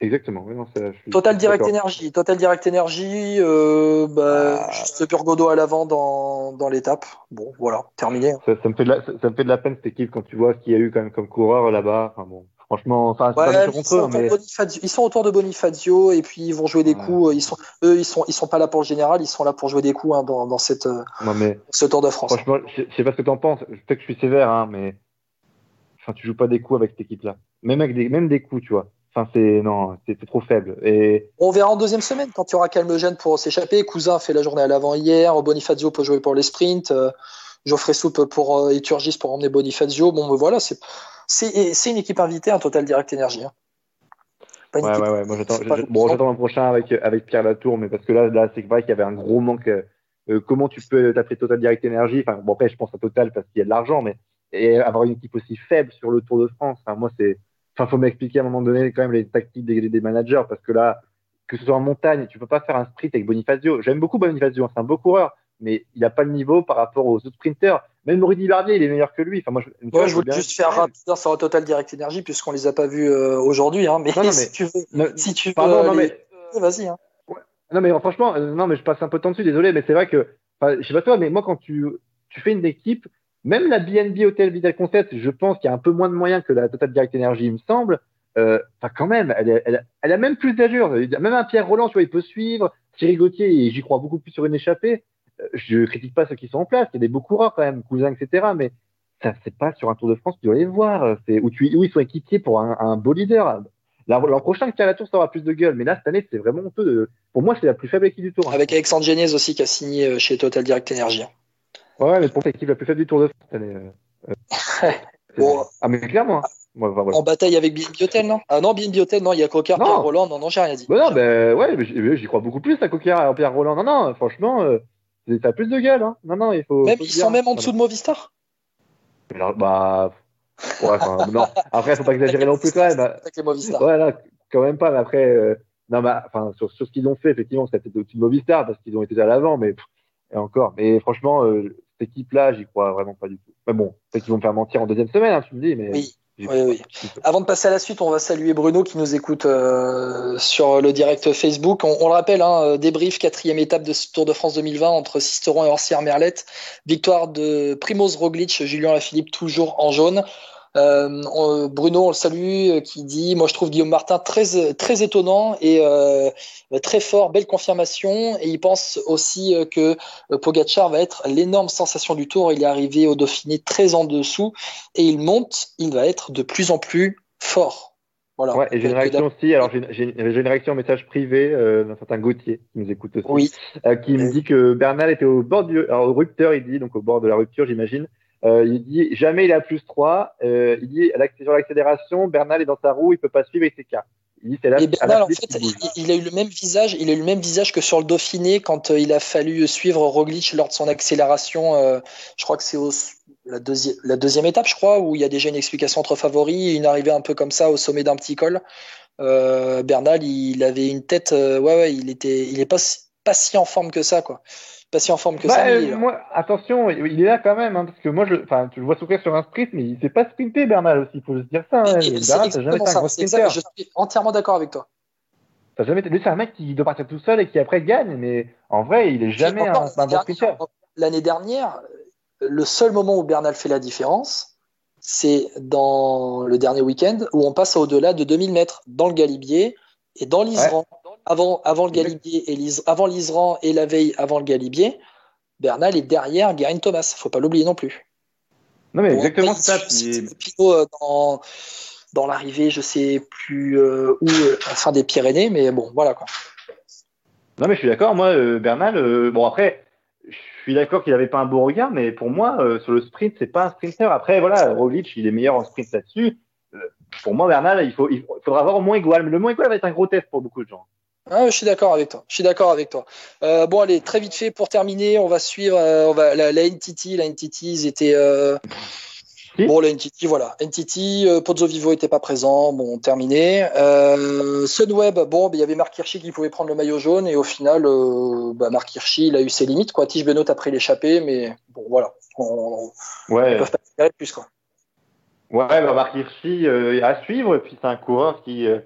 exactement. Ouais, non, c'est, je suis Total Direct d'accord. Energy, Total Direct Energy, euh, bah, ah. juste Burgodo à l'avant dans, dans l'étape. Bon, voilà, terminé. Ça, ça, me fait de la, ça, ça me fait de la peine cette équipe quand tu vois ce qu'il y a eu quand même comme coureur là-bas. Enfin, bon, franchement, enfin, c'est ouais, pas ils, sont eux, mais... Bonifazio, ils sont autour de Bonifazio et puis ils vont jouer des ouais. coups. Ils sont, eux, ils sont, ils sont pas là pour le général, ils sont là pour jouer des coups hein, dans, dans cette, non, mais, ce Tour de France. Franchement, je sais pas ce que t'en penses. Je sais que je suis sévère, hein, mais enfin, tu joues pas des coups avec cette équipe-là. Même avec des, même des coups, tu vois. Enfin, c'est non, c'est, c'est trop faible. Et... on verra en deuxième semaine quand il y aura Calme-Jeune pour s'échapper. Cousin fait la journée à l'avant hier. Bonifazio peut jouer pour les sprints. Euh, Geoffrey Soupe pour euh, Iturgis pour emmener Bonifazio. Bon, ben, voilà, c'est. C'est, c'est une équipe invitée, un Total Direct Energy. Hein. Ouais, ouais, ouais. Moi, j'attends, bon, j'attends le prochain avec, avec Pierre Latour, mais parce que là, là, c'est vrai qu'il y avait un gros manque. Euh, comment tu peux t'appeler Total Direct Energy? Enfin, bon, après, je pense à Total parce qu'il y a de l'argent, mais et avoir une équipe aussi faible sur le Tour de France, hein, moi, c'est. Enfin, faut m'expliquer à un moment donné quand même les tactiques des, des managers, parce que là, que ce soit en montagne, tu peux pas faire un sprint avec Bonifacio. J'aime beaucoup Bonifacio, c'est un beau coureur, mais il a pas le niveau par rapport aux autres sprinters. Même Rudy Bardet, il est meilleur que lui. Enfin, moi, je, ouais, fois, je voulais juste faire rapide sur Total Direct Energy puisqu'on les a pas vus euh, aujourd'hui. Hein, mais, non, non, mais si tu veux, ne, si tu pardon, veux non, les... mais, vas-y. Hein. Ouais. Non mais franchement, euh, non mais je passe un peu de temps dessus. Désolé, mais c'est vrai que, je sais pas toi, mais moi quand tu tu fais une équipe, même la B N B Hotel Vital Concept, je pense qu'il y a un peu moins de moyens que la Total Direct Energy, il me semble. Enfin, euh, quand même, elle, elle, elle, elle a même plus d'allure. Même un Pierre Rolland, tu vois, il peut suivre. Thierry Gauthier, j'y crois beaucoup plus sur une échappée. Je critique pas ceux qui sont en place, il y a des beaux coureurs quand même, Cousin, et cetera. Mais ça, c'est pas sur un Tour de France que tu dois les voir. C'est où, tu, où ils sont équipiers pour un, un beau leader. L'an prochain, qui a la Tour, ça aura plus de gueule. Mais là, cette année, c'est vraiment honteux. De... Pour moi, c'est la plus faible équipe du Tour. Hein. Avec Alexandre Genès aussi qui a signé chez Total Direct Energy. Ouais, mais pour l'équipe la plus faible du Tour de France, cette année. Euh... bon, ah, mais clairement. Hein. Ouais, bah, voilà. En bataille avec B N B Hotel, non? Ah non, B N B Hotel, non, il y a Coquart, Pierre Rolland, non, non, j'ai rien dit. Bah non, ben bah, ouais, mais j'y crois beaucoup plus à Coquart et Pierre Rolland. Non, non, franchement, euh, ça a plus de gueule, hein. Non, non, il faut. Même, faut ils dire. Sont même en dessous voilà. de Movistar? Alors, bah. Ouais, enfin, non. Après, faut pas exagérer non plus quand même. Avec les Movistar. Voilà, quand même pas, mais après, euh, non, bah, enfin, sur, sur ce qu'ils ont fait, effectivement, ça a été au-dessus de Movistar parce qu'ils ont été à l'avant, mais, pff, et encore. Mais franchement, euh, cette équipe-là, j'y crois vraiment pas du tout. Mais bon, peut-être qu'ils vont me faire mentir en deuxième semaine, hein, tu me dis, mais. Oui. Oui, oui. Avant de passer à la suite, on va saluer Bruno qui nous écoute euh, sur le direct Facebook. On, on le rappelle, hein, débrief quatrième étape de ce Tour de France deux mille vingt entre Sisteron et Orsières-Merlette. Victoire de Primož Roglič, Julian Alaphilippe toujours en jaune. Euh, on, Bruno, on le salue, qui dit moi je trouve Guillaume Martin très, très étonnant et euh, très fort, belle confirmation, et il pense aussi que Pogačar va être l'énorme sensation du Tour. Il est arrivé au Dauphiné très en dessous et il monte, il va être de plus en plus fort. Voilà. Ouais, et j'ai une réaction aussi, alors j'ai, j'ai, j'ai une réaction en message privé euh, d'un certain Gauthier qui nous écoute aussi, oui. euh, qui me dit que Bernal était au bord du alors, au rupteur, il dit, donc au bord de la rupture j'imagine. Euh, il dit jamais il a plus trois. Euh, il dit sur l'accélération, Bernal est dans sa roue, il peut pas suivre et s'écarte. Il dit c'est là. Et Bernal en fait, il, il a eu le même visage, il a eu le même visage que sur le Dauphiné quand euh, il a fallu suivre Roglič lors de son accélération. Euh, je crois que c'est au, la, deuxi- la deuxième étape, je crois, où il y a déjà une explication entre favoris, une arrivée un peu comme ça au sommet d'un petit col. Euh, Bernal, il avait une tête, euh, ouais ouais, il était, il est pas pas si en forme que ça quoi. Pas si en forme que bah, ça. Euh, moi, attention, il est là quand même, hein, parce que moi, je, enfin, tu le vois souffrir sur un sprint, mais il ne s'est pas sprinté, Bernal aussi. Il faut se dire ça. Hein, c'est Bernal, ça n'a jamais été un gros sprinter. Je suis entièrement d'accord avec toi. Ça jamais été. Lui, c'est un mec qui doit partir tout seul et qui après gagne, mais en vrai, il est jamais encore, un, un bon sprinter. L'année dernière, le seul moment où Bernal fait la différence, c'est dans le dernier week-end où on passe au-delà de deux mille mètres dans le Galibier et dans l'Iseran. Ouais. Avant, avant le Galibier et l'is- avant l'Iseran et la veille avant le Galibier, Bernal est derrière Geraint Thomas. Faut pas l'oublier non plus. Non mais bon, exactement après, ça. Puis... Pinot dans, dans l'arrivée, je sais plus euh, où, euh, à la fin des Pyrénées, mais bon, voilà quoi. Non mais je suis d'accord. Moi, euh, Bernal. Euh, bon après, je suis d'accord qu'il avait pas un beau regard, mais pour moi, euh, sur le sprint, c'est pas un sprinter. Après voilà, Roglič, il est meilleur en sprint là-dessus. Euh, pour moi, Bernal, il faut, il faudra avoir au Mont Aigoual. Mais le Mont Aigoual va être un gros test pour beaucoup de gens. Ah, je suis d'accord avec toi. Je suis d'accord avec toi. Euh, bon, allez, très vite fait pour terminer, on va suivre euh, on va, la, la N T T. La N T T, ils étaient. Euh... Oui. Bon, la N T T, voilà. N T T, euh, Pozzovivo n'était pas présent. Bon, terminé. Euh, Sunweb, bon, il bah, y avait Marc Hirschi qui pouvait prendre le maillot jaune et au final, euh, bah, Marc Hirschi, il a eu ses limites. Quoi. Tige Benoît après l'échappée, mais bon, voilà. On, on, ouais. Ils peuvent pas s'égarer plus, quoi. Ouais, bah, Marc Hirschi euh, à suivre. Et puis, c'est un coureur qui. Euh...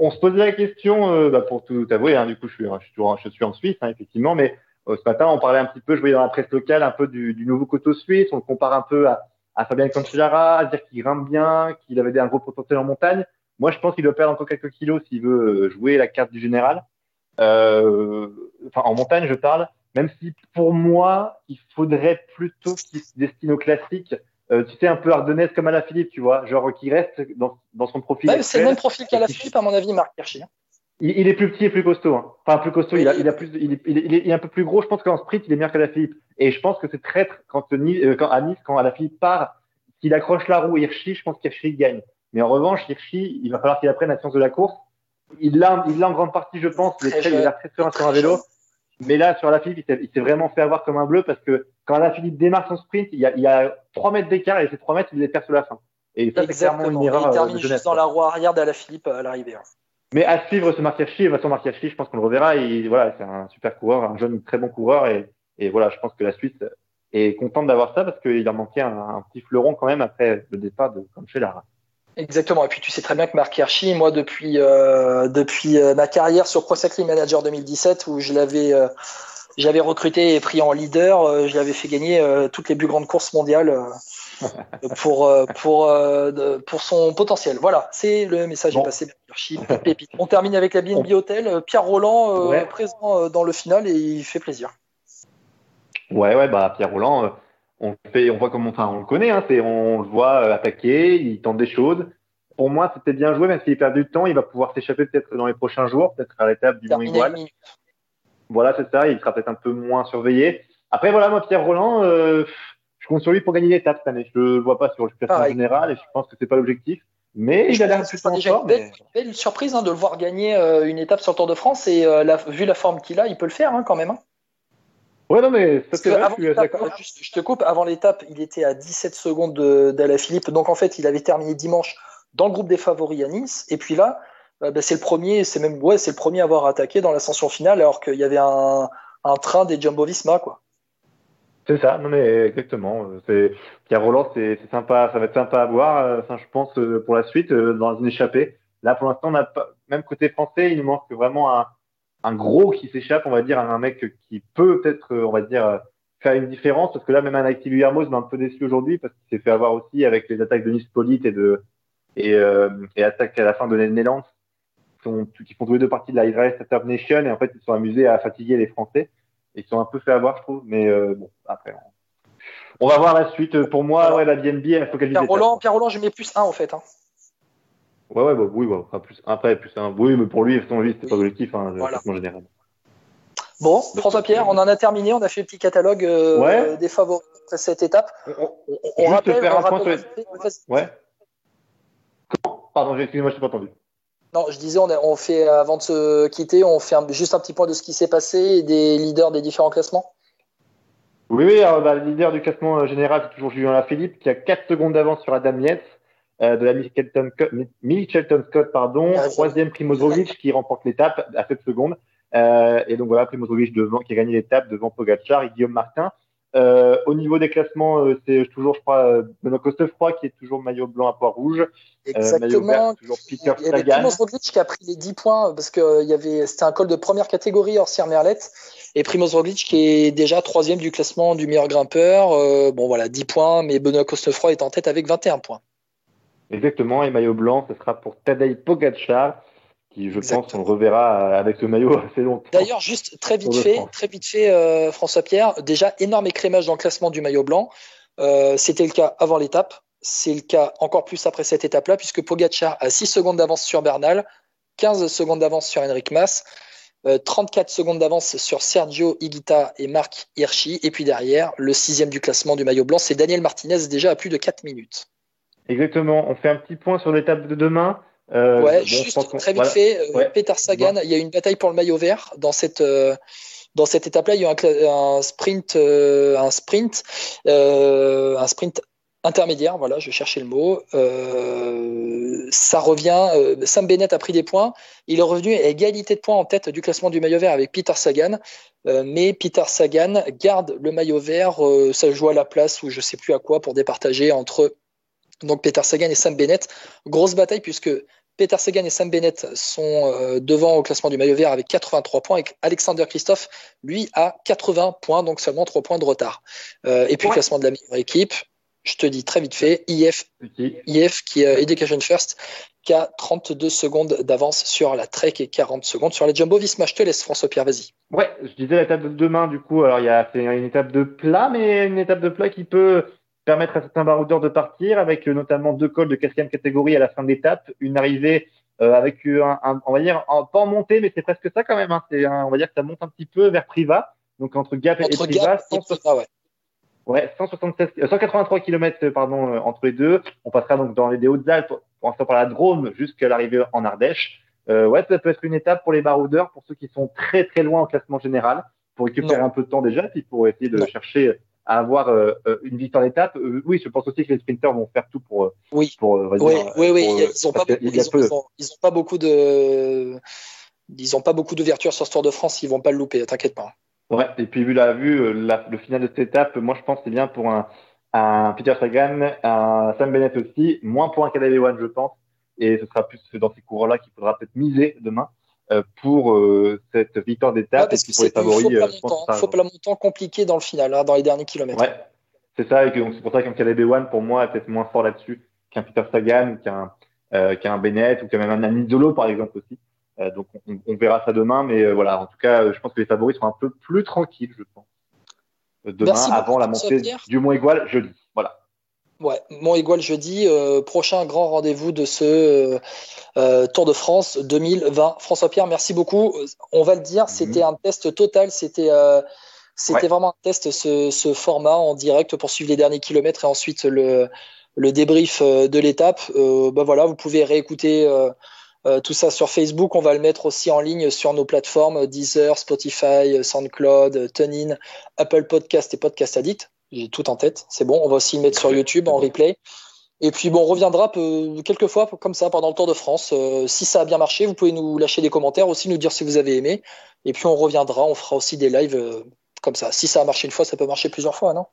On se posait la question, euh, bah pour tout avouer, hein, du coup, je suis, je suis, toujours, je suis en Suisse, hein, effectivement, mais euh, ce matin, on parlait un petit peu, je voyais dans la presse locale, un peu du, du nouveau coteau suisse, on le compare un peu à, à Fabien Cancellara, à dire qu'il grimpe bien, qu'il avait un gros potentiel en montagne. Moi, je pense qu'il doit perdre encore quelques kilos s'il veut jouer la carte du général. Euh, enfin, en montagne, je parle, même si pour moi, il faudrait plutôt qu'il se destine au classique. Euh, tu sais, un peu ardennaise comme Alaphilippe, tu vois, genre qui reste dans, dans son profil. Bah, c'est le même profil qu'Alaphilippe, à mon avis, Marc Hirschi. Il, il est plus petit et plus costaud. Hein. Enfin, plus costaud, oui. il, a, il, a plus, il, est, il, est, il est un peu plus gros. Je pense qu'en sprint, il est meilleur qu'Alaphilippe. Et je pense que c'est traître quand, euh, quand, à Nice, quand Alaphilippe part, s'il accroche la roue Hirschi, je pense qu'Hirschi gagne. Mais en revanche, Hirschi, il va falloir qu'il apprenne la science de la course. Il l'a, il l'a en grande partie, je pense. Il est très, il a très serein sur un vélo. Mais là, sur Alaphilippe, il s'est, il s'est vraiment fait avoir comme un bleu parce que quand Alaphilippe démarre son sprint, il y a, il y a trois mètres d'écart et ces trois mètres, il les perd sur la fin. Et ça, exactement. C'est clairement une erreur. Et il termine juste dans la roue arrière d'Alaphilippe à l'arrivée. Mais à suivre ce Marc Hirschi, et façon Marc Hirschi, je pense qu'on le reverra. Et voilà, c'est un super coureur, un jeune très bon coureur, et, et voilà, je pense que la Suisse est contente d'avoir ça parce qu'il leur manquait un, un petit fleuron quand même après le départ de Cancellara. Exactement. Et puis tu sais très bien que Marc Hirschi, moi depuis euh, depuis euh, ma carrière sur Pro Cycling Manager deux mille dix-sept où je l'avais euh, j'avais recruté et pris en leader, euh, je l'avais fait gagner euh, toutes les plus grandes courses mondiales. Euh. pour pour pour son potentiel. Voilà, c'est le message bon. Est passé. On termine avec la B N B Hotel. Pierre Rolland ouais. présent dans le final et il fait plaisir. Ouais ouais bah Pierre Rolland, on fait on voit comment enfin on le connaît hein, c'est on le voit attaquer, il tente des choses. Pour moi c'était bien joué même s'il perd du temps, il va pouvoir s'échapper peut-être dans les prochains jours, peut-être à l'étape du Mont Aigoual. Voilà c'est ça, il sera peut-être un peu moins surveillé. Après voilà moi Pierre Rolland. Euh, Je compte sur lui pour gagner l'étape cette année. Je le vois pas sur le classement ah, général et je pense que c'est pas l'objectif. Mais je il a l'air plus en forme. Belle, mais... belle surprise hein, de le voir gagner euh, une étape sur le Tour de France et euh, la, vu la forme qu'il a, il peut le faire hein, quand même. Hein. Ouais non mais ça c'est vrai, je, euh, juste, je te coupe. Avant l'étape, il était à dix-sept secondes de, d'Alaphilippe. Donc en fait, il avait terminé dimanche dans le groupe des favoris à Nice. Et puis là, bah, bah, c'est le premier, c'est même ouais, c'est le premier à avoir attaqué dans l'ascension finale alors qu'il y avait un, un train des Jumbo-Visma quoi. C'est ça, non mais exactement. C'est Pierre Rolland, c'est, c'est sympa, ça va être sympa à voir, enfin, je pense pour la suite dans une échappée. Là pour l'instant, on a pas... même côté français, il nous manque vraiment un, un gros qui s'échappe, on va dire, un mec qui peut peut-être, on va dire, faire une différence parce que là même un Actilu Hermos m'a un peu déçu aujourd'hui parce qu'il s'est fait avoir aussi avec les attaques de Nice Polite et de et, euh, et attaques à la fin de Nederland qui, qui font tous les deux parties de la I R S Startup Nation et en fait ils se sont amusés à fatiguer les Français. Ils sont un peu fait avoir, je trouve, mais euh, bon, après, on... on va voir la suite. Pour moi, ouais, la B N B, elle faut qu'elle Pierre Rolland, Pierre Rolland, je mets plus un, en fait. Hein. Ouais, ouais, bah, oui, bah, plus un, après, plus un. Oui, mais pour lui, son lui, c'était oui. pas l'objectif, hein, voilà. En général. Bon, François-Pierre, on en a terminé, on a fait le petit catalogue euh, ouais. des favoris après cette étape. On, on, on rappelle... Faire on un rappelle point les... sur... Ouais. Pardon, excusez-moi, je t'ai pas entendu. Non, je disais, on, a, on fait avant de se quitter, on fait un, juste un petit point de ce qui s'est passé et des leaders des différents classements. Oui, oui. Alors, bah, le leader du classement général, c'est toujours Julian Alaphilippe, qui a quatre secondes d'avance sur Adam Yates euh, de la Mitchelton Scott, Scott, pardon. Ah, troisième, Primož Roglič qui remporte l'étape à sept secondes. Euh, et donc voilà, Primož Roglič devant, qui a gagné l'étape devant Pogačar et Guillaume Martin. Euh, au niveau des classements, euh, c'est toujours, je crois, euh, Benoît Costefroy qui est toujours maillot blanc à pois rouge. Exactement. Euh, vert, toujours Peter Sagan. Il y avait Primož Roglič qui a pris les dix points parce que euh, il y avait, c'était un col de première catégorie hors Sierre-Merlette. Et Primož Roglič qui est déjà troisième du classement du meilleur grimpeur. Euh, bon voilà, dix points, mais Benoît Costefroy est en tête avec vingt et un points. Exactement. Et maillot blanc, ce sera pour Tadej Pogačar. Qui, je Exactement. pense, on le reverra avec ce maillot assez longtemps. D'ailleurs, juste très vite fait, très vite fait, euh, François-Pierre, déjà énorme écrémage dans le classement du maillot blanc. Euh, c'était le cas avant l'étape, c'est le cas encore plus après cette étape-là, puisque Pogačar a six secondes d'avance sur Bernal, quinze secondes d'avance sur Enric Mas, euh, trente-quatre secondes d'avance sur Sergio Higuita et Marc Hirschi. Et puis derrière, le sixième du classement du maillot blanc, c'est Daniel Martínez, déjà à plus de quatre minutes. Exactement, on fait un petit point sur l'étape de demain. Euh, ouais, bon, juste très vite voilà. fait, ouais. Peter Sagan, ouais. il y a eu une bataille pour le maillot vert dans cette euh, dans cette étape-là. Il y a eu un, un sprint, euh, un sprint, euh, un sprint intermédiaire. Voilà, je cherchais le mot. Euh, ça revient. Euh, Sam Bennett a pris des points. Il est revenu à égalité de points en tête du classement du maillot vert avec Peter Sagan, euh, mais Peter Sagan garde le maillot vert. Euh, ça joue à la place ou je sais plus à quoi pour départager entre donc Peter Sagan et Sam Bennett. Grosse bataille puisque Peter Sagan et Sam Bennett sont devant au classement du maillot vert avec quatre-vingt-trois points et Alexander Kristoff, lui, a quatre-vingts points, donc seulement trois points de retard. Euh, et puis ouais. le classement de la meilleure équipe, je te dis très vite fait, I F, okay. I F qui est Education First, qui a trente-deux secondes d'avance sur la Trek et quarante secondes sur la Jumbo Visma. Je te laisse, François-Pierre, vas-y. Ouais, je disais l'étape de demain, du coup, alors il y a une étape de plat, mais une étape de plat qui peut permettre à certains baroudeurs de partir, avec notamment deux cols de quatrième catégorie à la fin de l'étape, une arrivée euh, avec un, un, on va dire, un, pas en montée, mais c'est presque ça quand même. Hein. C'est un, on va dire que ça monte un petit peu vers Privas, donc entre Gap entre et Privas, ouais. ouais, cent quatre-vingt-trois kilomètres pardon euh, entre les deux. On passera donc dans les des Hautes-Alpes, en passant par la Drôme jusqu'à l'arrivée en Ardèche. Euh, ouais, ça peut être une étape pour les baroudeurs, pour ceux qui sont très très loin au classement général, pour récupérer non. un peu de temps déjà, puis pour essayer de non. chercher à avoir euh, une victoire d'étape. Euh, oui, je pense aussi que les sprinters vont faire tout pour. Oui, pour, oui, dire, oui, oui. Pour, ils n'ont pas, pas beaucoup de, ils n'ont pas beaucoup d'ouverture sur ce Tour de France. Ils vont pas le louper. T'inquiète pas. Ouais. Et puis vu la vue, la, le final de cette étape, moi je pense que c'est bien pour un, un Peter Sagan, un Sam Bennett aussi, moins pour un Caleb Ewan, je pense. Et ce sera plus dans ces coureurs-là qu'il faudra peut-être miser demain pour euh, cette victoire d'étape. Ouais, parce que c'est pour les favoris, euh, je pense que ça... faut pas longtemps compliqué dans le final, hein, dans les derniers kilomètres. Ouais, c'est ça. Et que, donc, c'est pour ça qu'un Caleb Ewan, pour moi, est peut-être moins fort là-dessus qu'un Peter Sagan, qu'un, euh, qu'un Bennett ou qu'un même un Nizzolo, par exemple, aussi. Euh, donc, on, on verra ça demain. Mais euh, voilà, en tout cas, je pense que les favoris seront un peu plus tranquilles, je pense, demain, Merci avant la montée du Mont Aigoual jeudi. Voilà. Ouais, Mont Aigoual jeudi, euh, prochain grand rendez-vous de ce euh, Tour de France deux mille vingt. François-Pierre, merci beaucoup. On va le dire, c'était mmh. un test total, c'était, euh, c'était ouais. vraiment un test, ce, ce format en direct pour suivre les derniers kilomètres et ensuite le, le débrief de l'étape. Euh, bah voilà, vous pouvez réécouter euh, euh, tout ça sur Facebook. On va le mettre aussi en ligne sur nos plateformes Deezer, Spotify, SoundCloud, TuneIn, Apple Podcast et Podcast Addict. J'ai tout en tête, c'est bon. On va aussi le mettre sur YouTube en replay. Et puis, bon, on reviendra peu, quelques fois comme ça pendant le Tour de France. Euh, si ça a bien marché, vous pouvez nous lâcher des commentaires aussi, nous dire si vous avez aimé. Et puis, on reviendra, on fera aussi des lives euh, comme ça. Si ça a marché une fois, ça peut marcher plusieurs fois, non ?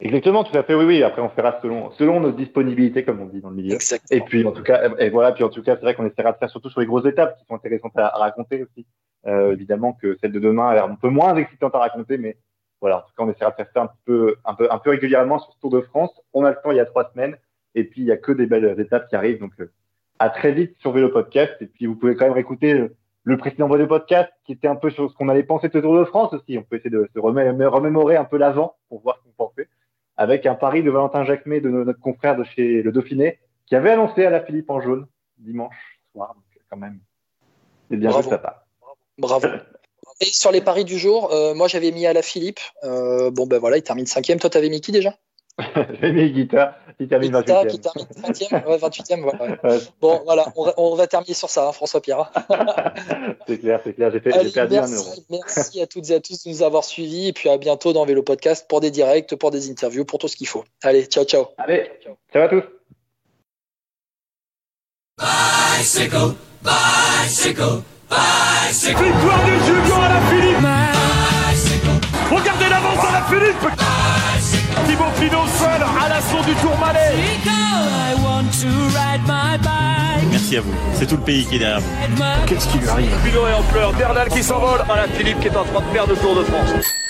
Exactement, tout à fait, oui, oui. Après, on fera selon, selon nos disponibilités, comme on dit dans le milieu. Exactement. Et puis, en tout cas, et voilà, puis en tout cas, c'est vrai qu'on essaiera de faire surtout sur les grosses étapes qui sont intéressantes à, à raconter aussi. Euh, évidemment que celle de demain a l'air un peu moins excitante à raconter, mais. Voilà, en tout cas, on essaiera de faire ça un peu, un peu, un peu régulièrement sur ce Tour de France. On a le temps, il y a trois semaines, et puis il y a que des belles étapes qui arrivent. Donc, euh, à très vite sur Vélo Podcast. Et puis, vous pouvez quand même réécouter le, le précédent Vélo Podcast, qui était un peu sur ce qu'on allait penser de ce Tour de France aussi. On peut essayer de se remé- remémorer un peu l'avant pour voir ce qu'on pensait, avec un pari de Valentin Jacquemet, de no- notre confrère de chez le Dauphiné, qui avait annoncé Alaphilippe en jaune dimanche soir. Donc, quand même, c'est bien vu de sa part. Bravo. Et sur les paris du jour, euh, moi j'avais mis Alaphilippe. Euh, bon ben voilà, il termine cinquième. Toi t'avais mis qui déjà ? J'ai mis Guita, qui termine vingt-huitième. Guita, qui termine vingt-huitième, ouais, vingt-huitième, voilà. Ouais. Bon voilà, on, on va terminer sur ça, hein, François-Pierre. C'est clair, c'est clair, j'ai, fait, Allez, j'ai perdu merci, un euro. Merci à toutes et à tous de nous avoir suivis. Et puis à bientôt dans Vélo Podcast pour des directs, pour des interviews, pour tout ce qu'il faut. Allez, ciao, ciao. Allez, ciao, ciao à tous. Bicycle, bicycle. Bicycle. Victoire de Julian Alaphilippe. Bicycle. Regardez l'avance d'Alaphilippe. Thibaut Pinot seul à l'assaut du Tourmalet. Merci à vous. C'est tout le pays qui est derrière vous. Qu'est-ce qui lui arrive ? Pinot est en pleurs. Bernal qui s'envole. Alaphilippe qui est en train de perdre le Tour de France.